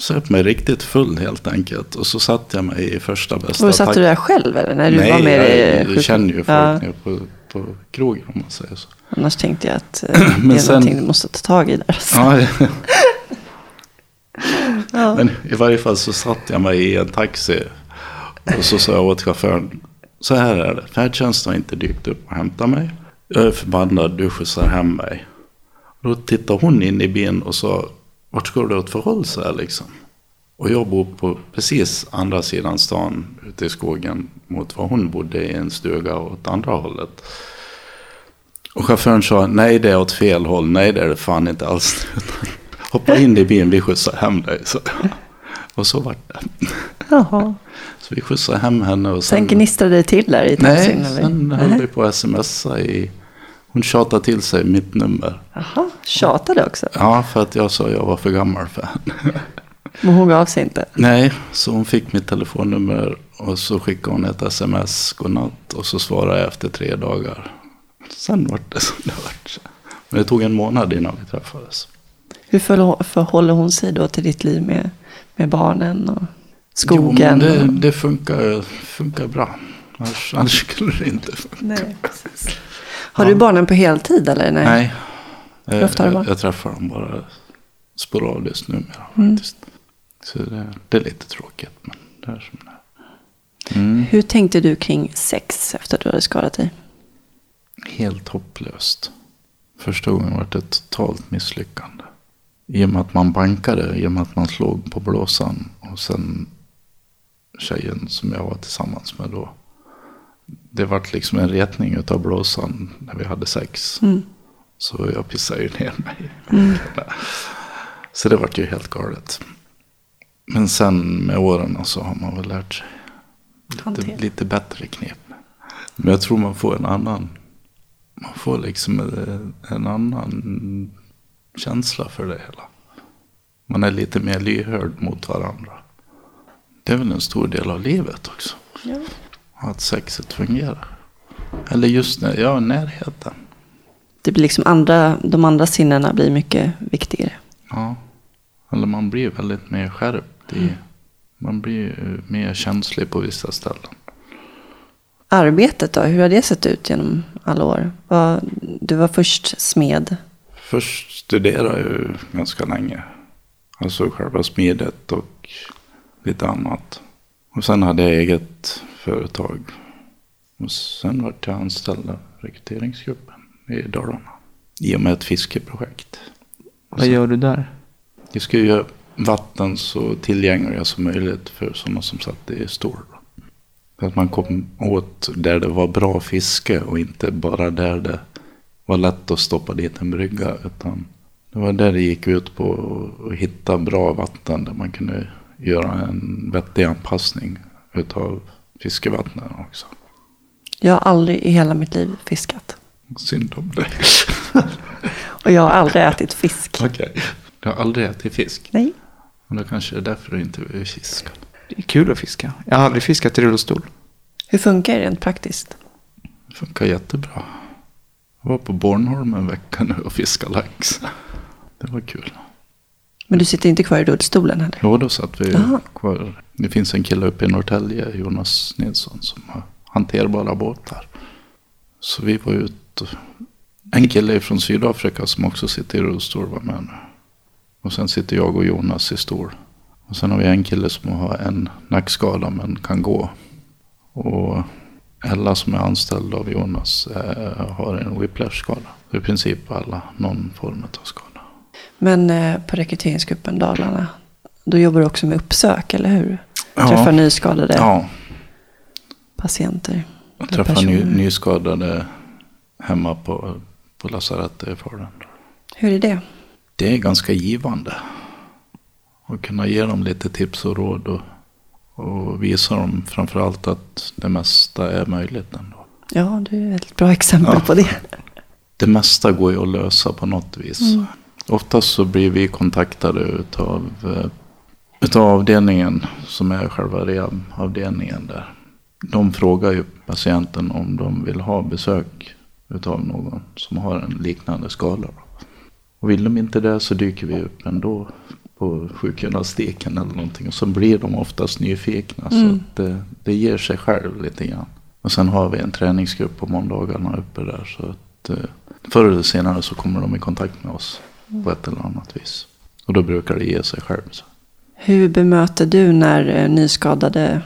söp mig riktigt full helt enkelt, och så satt jag mig i första bästa. Och satt tack- du där själv eller? När du Nej, var med jag, i jag känner ju folk ja. på, på krogen om man säger så. Annars tänkte jag att det är Men sen, någonting du måste ta tag i där. Ja, ja. Men i varje fall så satt jag mig i en taxi. Och så sa jag åt chauffören, så här är det, färdtjänsten har inte dykt upp och hämtat mig. Jag är förbannad, du skjutsar hem mig. Då tittade hon in i bilen och sa, vart ska du åt förhåll så här liksom? Och jag bor på precis andra sidan stan ute i skogen mot var hon bodde i en stuga åt andra hållet. Och chauffören sa, nej det är åt fel håll, nej det är det fan inte alls. Hoppa in i bilen, vi skjutsar hem dig. Så. Och så var det. Jaha. Så vi skjutsade hem henne. Och sen, sen gnistrade dig till där i taxin? Nej, sen höll vi på att smsa i... Hon tjatade till sig mitt nummer. Jaha, tjatade också? Ja, för att jag sa att jag var för gammal för henne. Men hon gav sig inte? Nej, så hon fick mitt telefonnummer och så skickade hon ett sms godnatt och så svarade jag efter tre dagar. Sen var det som det var. Men det tog en månad innan vi träffades. Hur förhåller hon sig då till ditt liv med, med barnen och skogen? Jo, det, det funkar, funkar bra. Annars, annars skulle det inte funka. Nej, precis. Har ja. du barnen på heltid eller? Nej, Nej. Jag, jag, jag träffar dem bara sporadiskt numera faktiskt. Mm. Så det, det är lite tråkigt, men det är som det. Mm. Hur tänkte du kring sex efter att du hade skadat dig? Helt hopplöst. Första gången var det ett totalt misslyckande. I och med att man bankade, i och med att man slog på blåsan och sen tjejen som jag var tillsammans med då. Det var liksom en retning utav blåsan när vi hade sex. Mm. Så jag pissade ju ner mig. Mm. Så det var ju helt galet. Men sen med åren så har man väl lärt sig lite, lite bättre knep. Men jag tror man får en annan... Man får liksom en annan känsla för det hela. Man är lite mer lyhörd mot varandra. Det är väl en stor del av livet också. Ja. Att sexet fungerar. Eller just när jag är närheten. Det blir liksom andra, de andra sinnena blir mycket viktigare. Ja. Eller man blir väldigt mer skärpt. I, mm. Man blir mer känslig på vissa ställen. Arbetet då, hur har det sett ut genom alla år? Var, du var först smed. Först studerade jag ganska länge. Alltså själva smedet och lite annat. Och sen hade jag eget företag. Och sen var jag anställd av Rekryteringsgruppen i Dalarna. I och med ett fiskeprojekt. Vad så, gör du där? Jag ska göra vatten så tillgängliga som möjligt för sådana som satt i stor. Att man kom åt där det var bra fiske och inte bara där det var lätt att stoppa dit en brygga. Utan det var där det gick ut på att hitta bra vatten där man kunde göra en vettig anpassning utav fiskevattnen också. Jag har aldrig i hela mitt liv fiskat. Synd om dig. Och jag har aldrig ätit fisk. Okej, okay. Du har aldrig ätit fisk? Nej. Men då kanske det är därför du inte vill fiska. Det är kul att fiska. Jag har aldrig fiskat i rullstol. Hur funkar det rent praktiskt? Det funkar jättebra. Jag var på Bornholm en vecka nu och fiskade lax. Det var kul. Men du sitter inte kvar i rullstolen heller? Jo, då satt vi Aha. kvar. Det finns en kille uppe i Norrtälje, Jonas Nilsson, som har hanterbara båtar. Så vi var ute. En kille från Sydafrika som också sitter i rullstol var med nu. Och sen sitter jag och Jonas i stol. Och sen har vi en kille som har en nackskada men kan gå. Och alla som är anställda av Jonas eh, har en whiplash-skada. I princip alla någon form av skada. Men eh, på Rekryteringsgruppen Dalarna, då jobbar du också med uppsök, eller hur? Ja. Träffar nyskadade ja. patienter. Jag träffar ny, nyskadade hemma på, på lasarettet i Föran. Hur är det? Det är ganska givande. Och kunna ge dem lite tips och råd och, och visa dem framförallt att det mesta är möjligt ändå. Ja, du är ett bra exempel ja. på det. Det mesta går ju att lösa på något vis. Mm. Oftast så blir vi kontaktade utav, utav avdelningen som är själva rehabavdelningen där. De frågar ju patienten om de vill ha besök utav någon som har en liknande skala. Och vill de inte det så dyker vi upp ändå. På sjukgymnastiken eller någonting. Och så blir de oftast nyfikna. Mm. Så att det, det ger sig själv lite grann. Och sen har vi en träningsgrupp på måndagarna uppe där. Så att förr eller senare så kommer de i kontakt med oss. Mm. På ett eller annat vis. Och då brukar det ge sig själv. Så. Hur bemöter du när nyskadade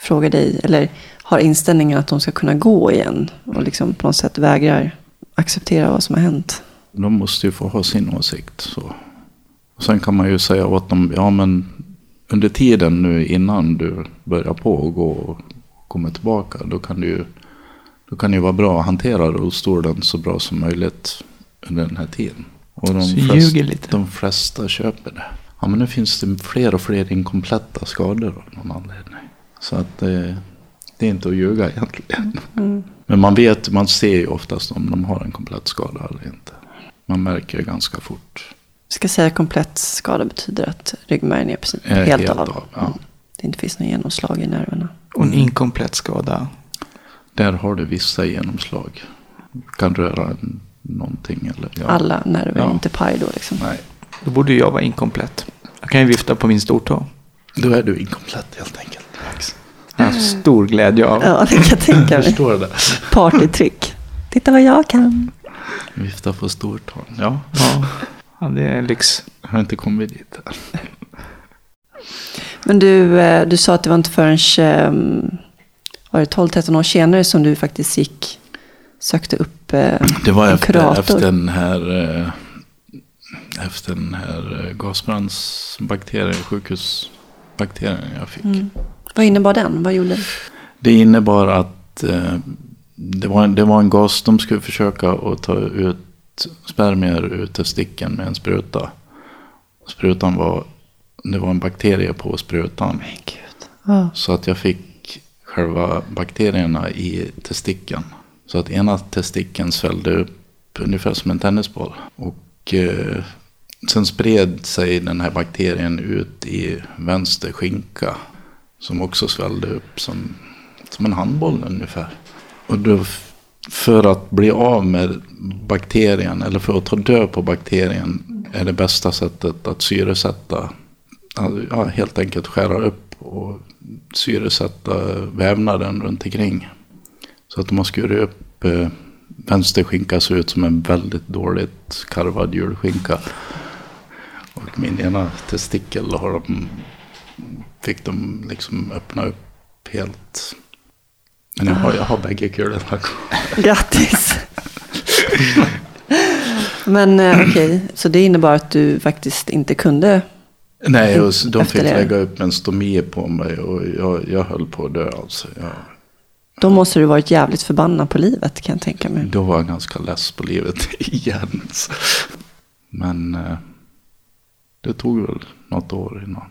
frågar dig? Eller har inställningen att de ska kunna gå igen? Och liksom på något sätt vägrar acceptera vad som har hänt? De måste ju få ha sin åsikt så. Och sen kan man ju säga åt dem, ja men under tiden nu innan du börjar på och gå och kommer tillbaka, då kan du ju Då kan det ju vara bra att hantera och stå den så bra som möjligt under den här tiden. Och de, flest, lite. de flesta köper det. Ja, men nu finns det fler och fler inkompletta skador av någon anledning. Så att eh, det är inte att ljuga egentligen. Mm. Men man vet, man ser ju oftast om de har en komplett skada eller inte. Man märker det ganska fort. Jag ska säga att komplett skada betyder att ryggmärgen är precis, helt, helt av. av ja. mm. Det inte finns någon genomslag i nerverna. Och en inkomplett skada? Där har du vissa genomslag. Du kan röra någonting. Eller, ja. Alla nerver ja. är inte paj då liksom. Nej. Då borde jag vara inkomplett. Jag kan ju vifta på min stortå. Då är du inkomplett helt enkelt. Jag har stor glädje av. Ja, det kan jag tänka mig. Partytrick. Titta vad jag kan. Vifta på stortån. Ja. Ja. Ja, det är lyx. Jag har inte kommit dit. Men du, du sa att det var inte förrän var det tolv tretton år senare som du faktiskt gick, sökte upp en kurator. Det var efter, efter den här... Efter den här gasbrandsbakterien, sjukhusbakterien jag fick. Mm. Vad innebar den? Vad gjorde den? Det innebar att eh, det, var en, det var en gas. De skulle försöka att ta ut spermier ut ur sticken med en spruta. Sprutan var, det var en bakterie på sprutan. Men gud. Ah. Så att jag fick själva bakterierna i testikeln. Så att ena testikeln svällde upp ungefär som en tennisboll. Och Och sen spred sig den här bakterien ut i vänster skinka som också svällde upp som, som en handboll ungefär. Och då för att bli av med bakterien eller för att ta död på bakterien är det bästa sättet att syresätta, ja, helt enkelt skära upp och syresätta vävnaden runt omkring. Så att man skurit upp... Vänster skinka såg ut som en väldigt dåligt karvad julskinka. Och min ena testikel har de, fick de liksom öppna upp helt. Men jag har, jag har bägge kulorna. Grattis! Men okej, okay, så det innebar att du faktiskt inte kunde... Nej, och de fick lägga upp en stomi på mig och jag, jag höll på att dö alltså. Jag, Då måste du varit jävligt förbannad på livet, kan jag tänka mig. Då var jag ganska less på livet igen. Men det tog väl något år innan.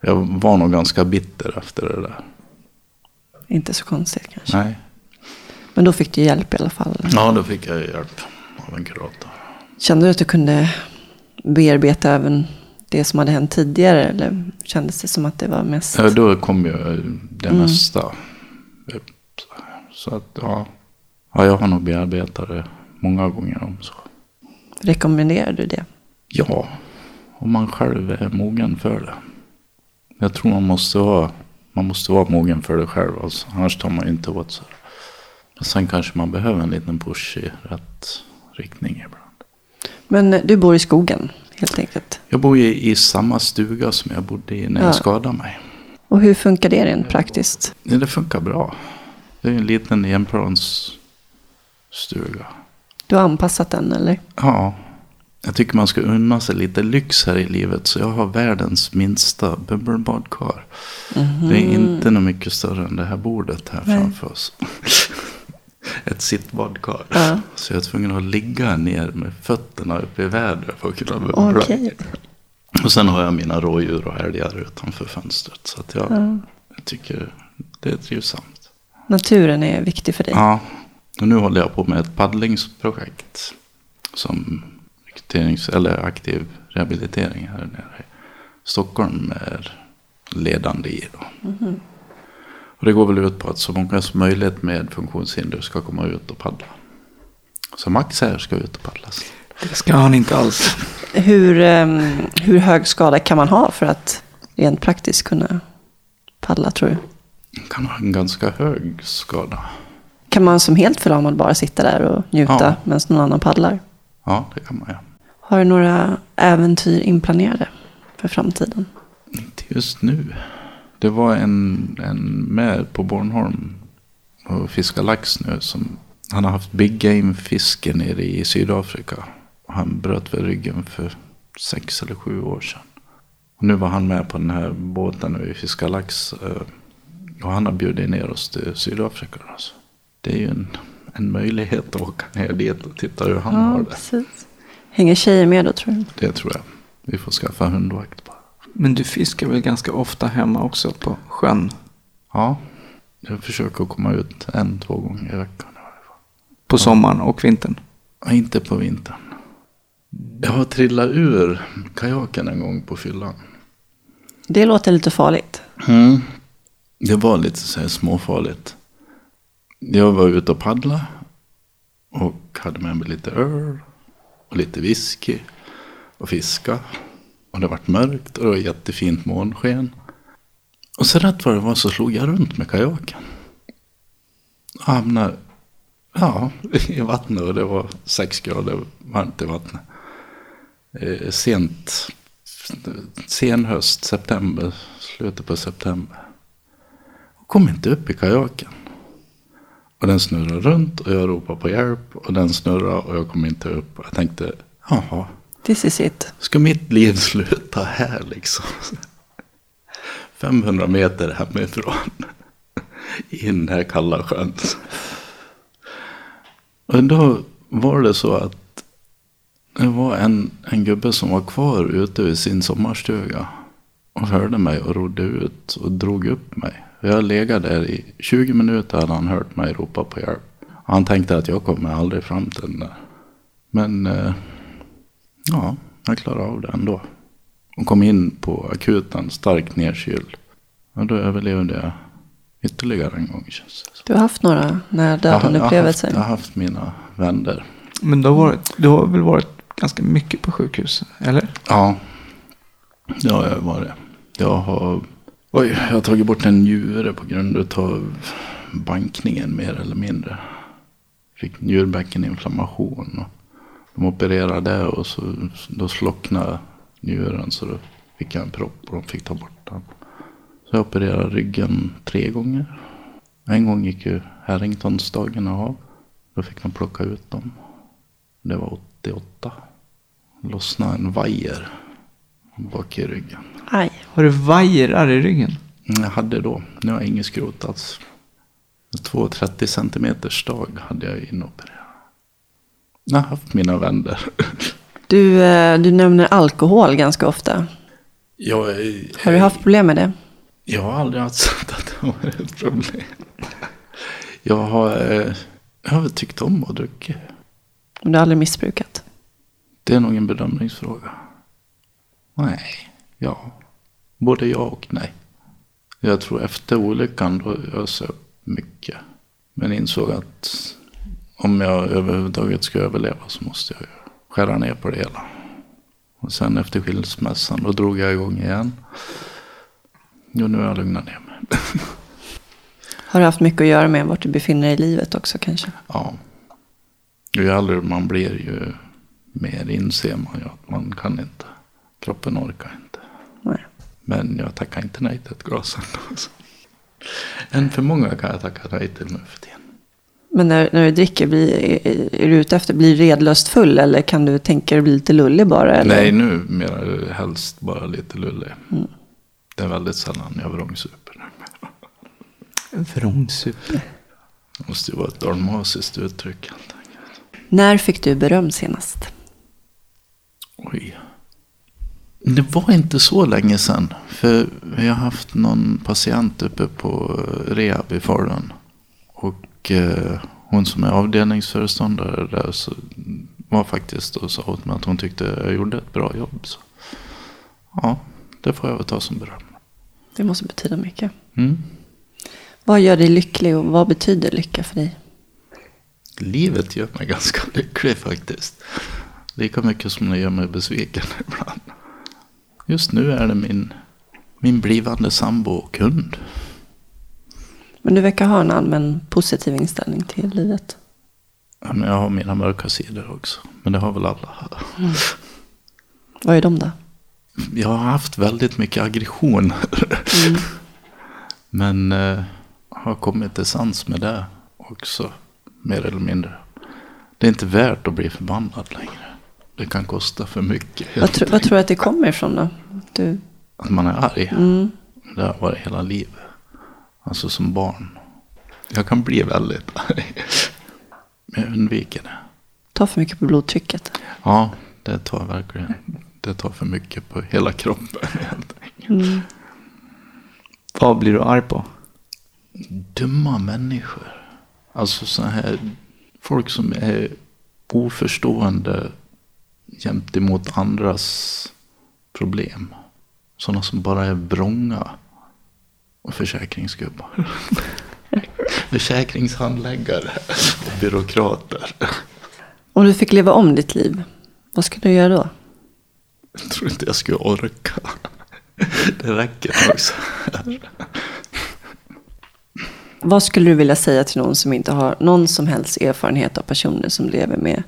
Jag var nog ganska bitter efter det där. Inte så konstigt kanske. Nej. Men då fick du hjälp i alla fall. Ja, då fick jag hjälp av en kurator. Kände du att du kunde bearbeta även det som hade hänt tidigare? Eller kändes det som att det var mest... Ja, då kom ju det mm. mesta... Så att ja. ja, jag har nog bearbetat det många gånger om så. Rekommenderar du det? Ja, om man själv är mogen för det. Jag tror man måste vara, man måste vara mogen för det själv. Alltså, annars tar man ju inte åt sig. Men sen kanske man behöver en liten push i rätt riktning ibland. Men du bor i skogen helt enkelt? Jag bor ju i samma stuga som jag bodde i när ja. jag skadade mig. Och hur funkar det rent praktiskt? Ja, det funkar bra. Det är en liten enplansstuga. Du har anpassat den, eller? Ja. Jag tycker man ska unna sig lite lyx här i livet. Så jag har världens minsta bubbelbadkar. Mm-hmm. Det är inte något mycket större än det här bordet här Nej. framför oss. Ett sittbadkar. Ja. Så jag är tvungen att ligga ner med fötterna uppe i vädret för att kunna bubbla. Okay. Och sen har jag mina rådjur och älgar utanför fönstret. Så att jag, ja. jag tycker det är trivsamt. Naturen är viktig för dig. Ja, och nu håller jag på med ett paddlingsprojekt. Som rekryterings- eller aktiv rehabilitering här nere i Stockholm är ledande i. Då. Mm-hmm. Och det går väl ut på att så många som möjligt med funktionshinder ska komma ut och paddla. Så Max här ska ut och paddlas. Det ska han inte alls. Hur, um, hur hög skada kan man ha för att rent praktiskt kunna paddla, tror du? Man kan ha en ganska hög skada. Kan man som helt förlamad bara sitta där och njuta ja. medan någon annan paddlar? Ja, det kan man ja. Har du några äventyr inplanerade för framtiden? Inte just nu. Det var en, en med på Bornholm och fiska lax nu som... Han har haft big game-fiske nere i Sydafrika. Han bröt väl ryggen för sex eller sju år sedan. Och nu var han med på den här båten och vi fiskar lax. Och han har bjudit ner oss till Sydafrika. Alltså. det är ju en, en möjlighet att åka ner dit och titta hur han ja, har det. Precis. Hänger tjejer med då, tror jag? Det tror jag. Vi får skaffa hundvakt bara. Men du fiskar väl ganska ofta hemma också på sjön? Ja, jag försöker komma ut en, två gånger i veckan. På sommaren och vintern? Ja, inte på vintern. Jag har trillat ur kajaken en gång på fyllan. Det låter lite farligt. Mm. Det var lite så här småfarligt. Jag var ute och paddla och hade med mig lite öl och lite whisky och fiska. Och det var mörkt och det var jättefint månsken. Och så rätt vad det var så slog jag runt med kajaken. Hamnade ja, i vattnet och det var sex grader varmt i vattnet. Eh, sent, sen höst, september, slutet på september. Och kom inte upp i kajaken. Och den snurrar runt och jag ropar på hjälp och den snurrar och jag kom inte upp. Jag tänkte, jaha. This is it. Ska mitt liv sluta här liksom? femhundra meter hemifrån. I den här kalla sjön. Och då var det så att det var en, en gubbe som var kvar ute i sin sommarstuga. Och hörde mig och rodde ut och drog upp mig. Jag legade där i tjugo minuter hade han hört mig ropa på hjälp. Och han tänkte att jag kommer aldrig fram till den där. Men... Eh, Ja, jag klarade av det ändå. Och kom in på akuten, starkt nedkyld. Och då överlevde jag ytterligare en gång. Känns det. Du har haft några när döden upplevelser? Jag har haft mina vänner. Men du har, varit, du har väl varit ganska mycket på sjukhus, eller? Ja, det har jag varit. Jag har, oj, jag har tagit bort en njure på grund av bankningen mer eller mindre. Fick njurbäckeninflammation och de opererade och så, då slocknade njuren så då fick jag en propp och de fick ta bort den. Så jag opererade ryggen tre gånger. En gång gick ju Harringtonsdagarna av. Då fick de plocka ut dem. Det var åttioåtta. Lossnade en vajer bak i ryggen. Aj. Har du vajrar i ryggen? Jag hade då. Nu har jag inget skrotats. två komma trettio centimeters dag hade jag inopererat. Jag har haft mina vänner. Du, du nämner alkohol ganska ofta. Jag, jag, har du haft problem med det? Jag har aldrig haft sagt att det var ett problem. Jag har, jag har tyckt om att dricka. Du har aldrig missbrukat? Det är nog en bedömningsfråga. Nej, ja. Både ja och nej. Jag tror efter olyckan då jag söp mycket. Men insåg att... Om jag överhuvudtaget ska överleva så måste jag skära ner på det hela. Och sen efter skilsmässan då drog jag igång igen. Jo, nu har jag lugnat ner mig. Har du haft mycket att göra med vart du befinner dig i livet också kanske? Ja. Ju äldre man blir ju mer inser man ju att man kan inte. Kroppen orkar inte. Nej. Men jag tackar inte nej till ett glas ändå. Än för många kan jag tacka nej till nu för tiden. Men när, när du dricker, blir, är du ute efter blir redlöst full eller kan du tänka dig bli lite lullig bara? Eller? Nej, nu mer helst bara lite lullig. Mm. Det är väldigt sällan jag vrångsuper. Vrångsuper? Det måste ju vara ett dalmasiskt uttryck. När fick du beröm senast? Oj. Det var inte så länge sedan. För jag har haft någon patient uppe på rehab i Falun. Och hon som är avdelningsföreståndare där så var faktiskt och sa åt mig att hon tyckte jag gjorde ett bra jobb. Så. Ja, det får jag väl ta som beröm. Det måste betyda mycket. Mm. Vad gör dig lycklig och vad betyder lycka för dig? Livet gör mig ganska lycklig faktiskt. Lika mycket som det gör mig besviken ibland. Just nu är det min, min blivande sambo och hund. Men du verkar ha en allmän positiv inställning till livet. Ja, men jag har mina mörka sidor också. Men det har väl alla. Mm. Vad är de då? Jag har haft väldigt mycket aggression. Mm. Men eh, har kommit till sans med det också. Mer eller mindre. Det är inte värt att bli förbannad längre. Det kan kosta för mycket. Vad, tro, vad tror du att det kommer ifrån då? Du... Att man är arg. Mm. Det har varit hela livet. Alltså som barn. Jag kan bli väldigt arg. Men jag undviker det. Tar för mycket på blodtrycket. Ja, det tar verkligen. Det tar för mycket på hela kroppen helt enkelt. Mm. Vad blir du arg på? Dumma människor. Alltså så här folk som är oförstående gentemot andras problem. Sådana som bara är vrånga. Och försäkringsgubbar. Försäkringshandläggare och byråkrater. Om du fick leva om ditt liv, vad skulle du göra då? Jag tror inte jag skulle orka. Det räcker också. Vad skulle du vilja säga till någon som inte har någon som helst erfarenhet av personer som lever med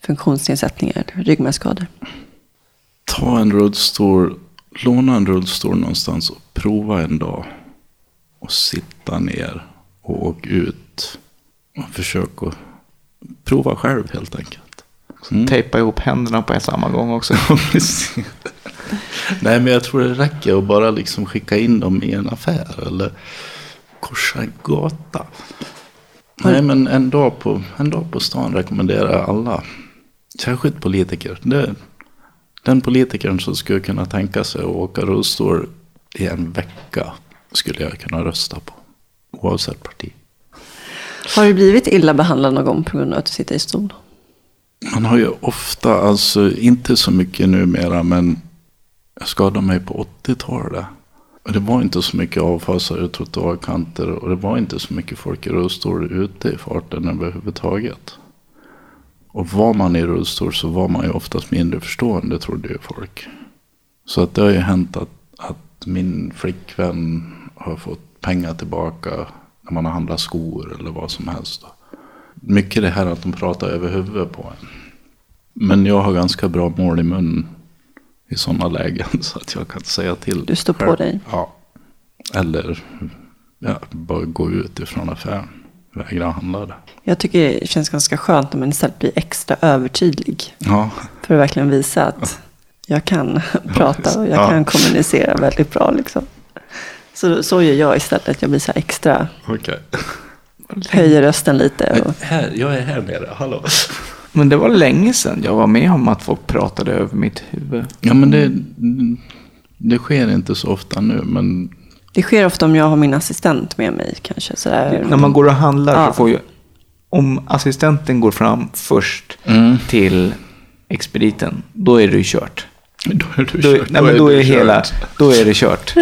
funktionsnedsättningar, ryggmärgsskador? Ta en rullstol, låna en rullstol någonstans och prova en dag och sitta ner och åka ut och försöka att prova själv helt enkelt. Mm. Tejpa ihop händerna på en samma gång också. Nej, men jag tror det räcker att bara liksom skicka in dem i en affär eller korsa en gata. Nej, men en dag på, en dag på stan rekommenderar jag alla. Särskilt politiker. Det, den politikern som skulle kunna tänka sig att åka rullstol i en vecka skulle jag kunna rösta på. Oavsett parti. Har du blivit illa behandlad någon gång på grund av att du sitter i stol? Man har ju ofta, alltså inte så mycket numera, men jag skadade mig på åttiotalet. Och det var inte så mycket avfasade trottoarkanter och det var inte så mycket folk i rullstol ute i farten överhuvudtaget. Och var man i rullstol så var man ju oftast mindre förstående, trodde ju folk. Så att det har ju hänt att, att min flickvän har fått pengar tillbaka när man har handlat skor eller vad som helst. Mycket det här att de pratar över huvudet på en. Men jag har ganska bra mål i mun i sådana lägen så att jag kan säga till. Du står på dig? Ja. Eller ja, bara gå ut ifrån affären. Vägra handla det. Jag tycker det känns ganska skönt när man istället blir extra övertydlig. Ja. För att verkligen visa att jag kan prata och jag kan ja. kommunicera väldigt bra. Liksom. Så, så gör jag istället. Jag blir så extra... Okej. Okay. Höjer rösten lite. Och... Här, jag är här med det. Hallå. Men det var länge sedan jag var med om att folk pratade över mitt huvud. Ja, men det, det sker inte så ofta nu, men... Det sker ofta om jag har min assistent med mig kanske. Så där. När man går och handlar ja. så får ju... Om assistenten går fram först mm. till expediten, då är det ju kört. Då är det kört. Då, nej, men då, då är, är hela, då är det kört.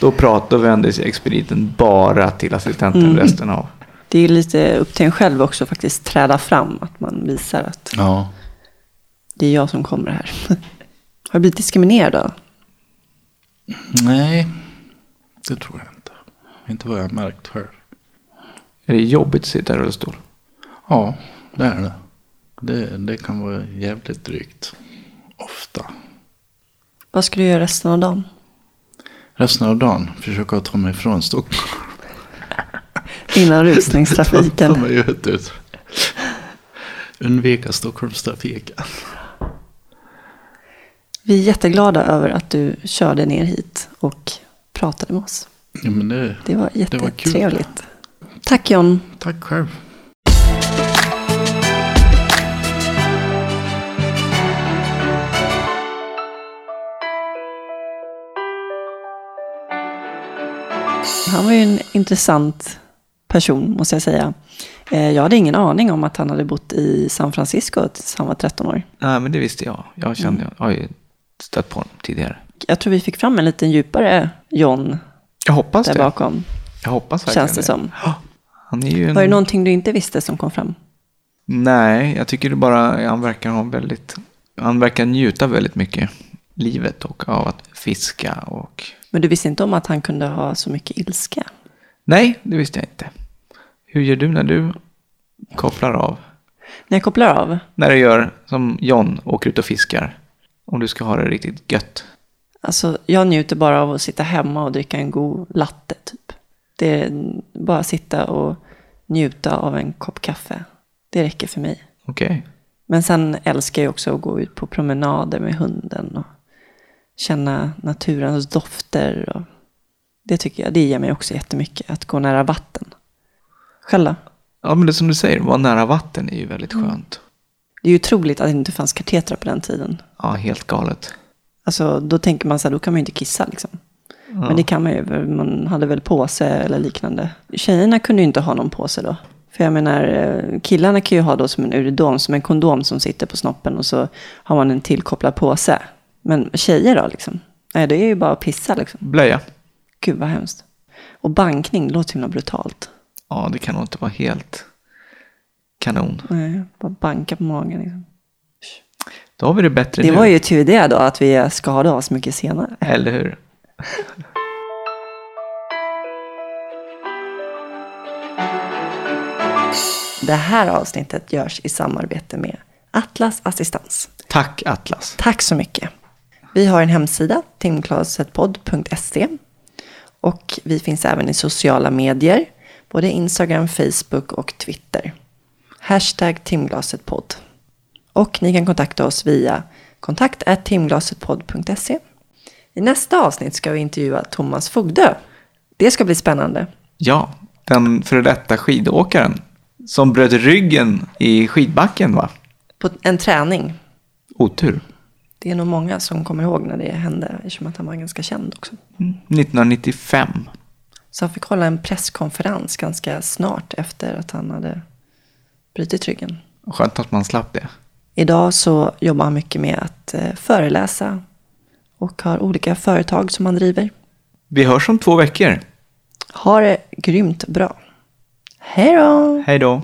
Då pratar och vänder sig expediten bara till assistenten mm. resten av... Det är lite upp till en själv också faktiskt träda fram. Att man visar att ja. det är jag som kommer här. Har du blivit diskriminerad då? Nej, det tror jag inte. Inte vad jag har märkt själv. Är det jobbigt att sitta i rullstol? Ja, det är det. det. Det kan vara jävligt drygt. Ofta. Vad ska du göra resten av dagen? Resten av dagen? Försöka ta mig ifrån Stockholm. Innan rusningstrafiken. De är ju ut ut. Undvika Stockholmstrafiken. Vi är jätteglada över att du körde ner hit och pratade med oss. Ja, men det, det var jättetrevligt. Tack John. Tack själv. Han var ju en intressant person, måste jag säga. Jag hade ingen aning om att han hade bott i San Francisco tills han var tretton år. Nej, men det visste jag. Jag kände, mm. jag har ju stött på honom tidigare. Jag tror vi fick fram en liten djupare John. Jag hoppas där det. Bakom. Jag hoppas verkligen. Känns det som. Han är ju en... Var det någonting du inte visste som kom fram? Nej, jag tycker det bara han verkar ha väldigt, han verkar njuta väldigt mycket livet och av att fiska och... Men du visste inte om att han kunde ha så mycket ilska? Nej, det visste jag inte. Hur gör du när du kopplar av? När jag kopplar av? När du gör som John, åker ut och fiskar. Om du ska ha det riktigt gött. Alltså, jag njuter bara av att sitta hemma och dricka en god latte, typ. Det är bara sitta och njuta av en kopp kaffe. Det räcker för mig. Okej. Okay. Men sen älskar jag också att gå ut på promenader med hunden och känna naturens dofter. Och det tycker jag, det ger mig också jättemycket att gå nära vatten. skälla. Ja, men det som du säger, vara nära vatten är ju väldigt mm. skönt. Det är ju otroligt att det inte fanns katetrar på den tiden. Ja, helt galet. Alltså, då tänker man så här, då kan man ju inte kissa liksom. Ja. Men det kan man ju, man hade väl påse eller liknande. Tjejerna kunde ju inte ha någon påse då. För jag menar, killarna kan ju ha då som en uridom, som en kondom som sitter på snoppen och så har man en tillkopplad påse. Men tjejer då liksom? Nej, det är ju bara att pissa liksom. Blöja. Gud vad hemskt. Och bankning, det låter himla brutalt. Ja, det kan nog inte vara helt kanon. Nej, bara banka på magen liksom. Då har vi det bättre det nu. Det var ju tur det då, att vi skadade oss mycket senare. Eller hur? Det här avsnittet görs i samarbete med Atlas Assistans. Tack Atlas. Tack så mycket. Vi har en hemsida, timglaset podd punkt se. Och vi finns även i sociala medier, både Instagram, Facebook och Twitter. Hashtag timglasetpodd. Och ni kan kontakta oss via kontakt snabel-a timglasetpodd punkt se. I nästa avsnitt ska vi intervjua Thomas Fogdö. Det ska bli spännande. Ja, den före detta skidåkaren som bröt ryggen i skidbacken, va? På en träning. Otur. Det är nog många som kommer ihåg när det hände, eftersom att han var ganska känd också. Mm. nittonhundranittiofem. Så han fick hålla en presskonferens ganska snart efter att han hade brutit ryggen. Skönt att man slapp det. Idag så jobbar han mycket med att föreläsa och har olika företag som han driver. Vi hörs om två veckor. Ha det grymt bra. Hej då! Hej då!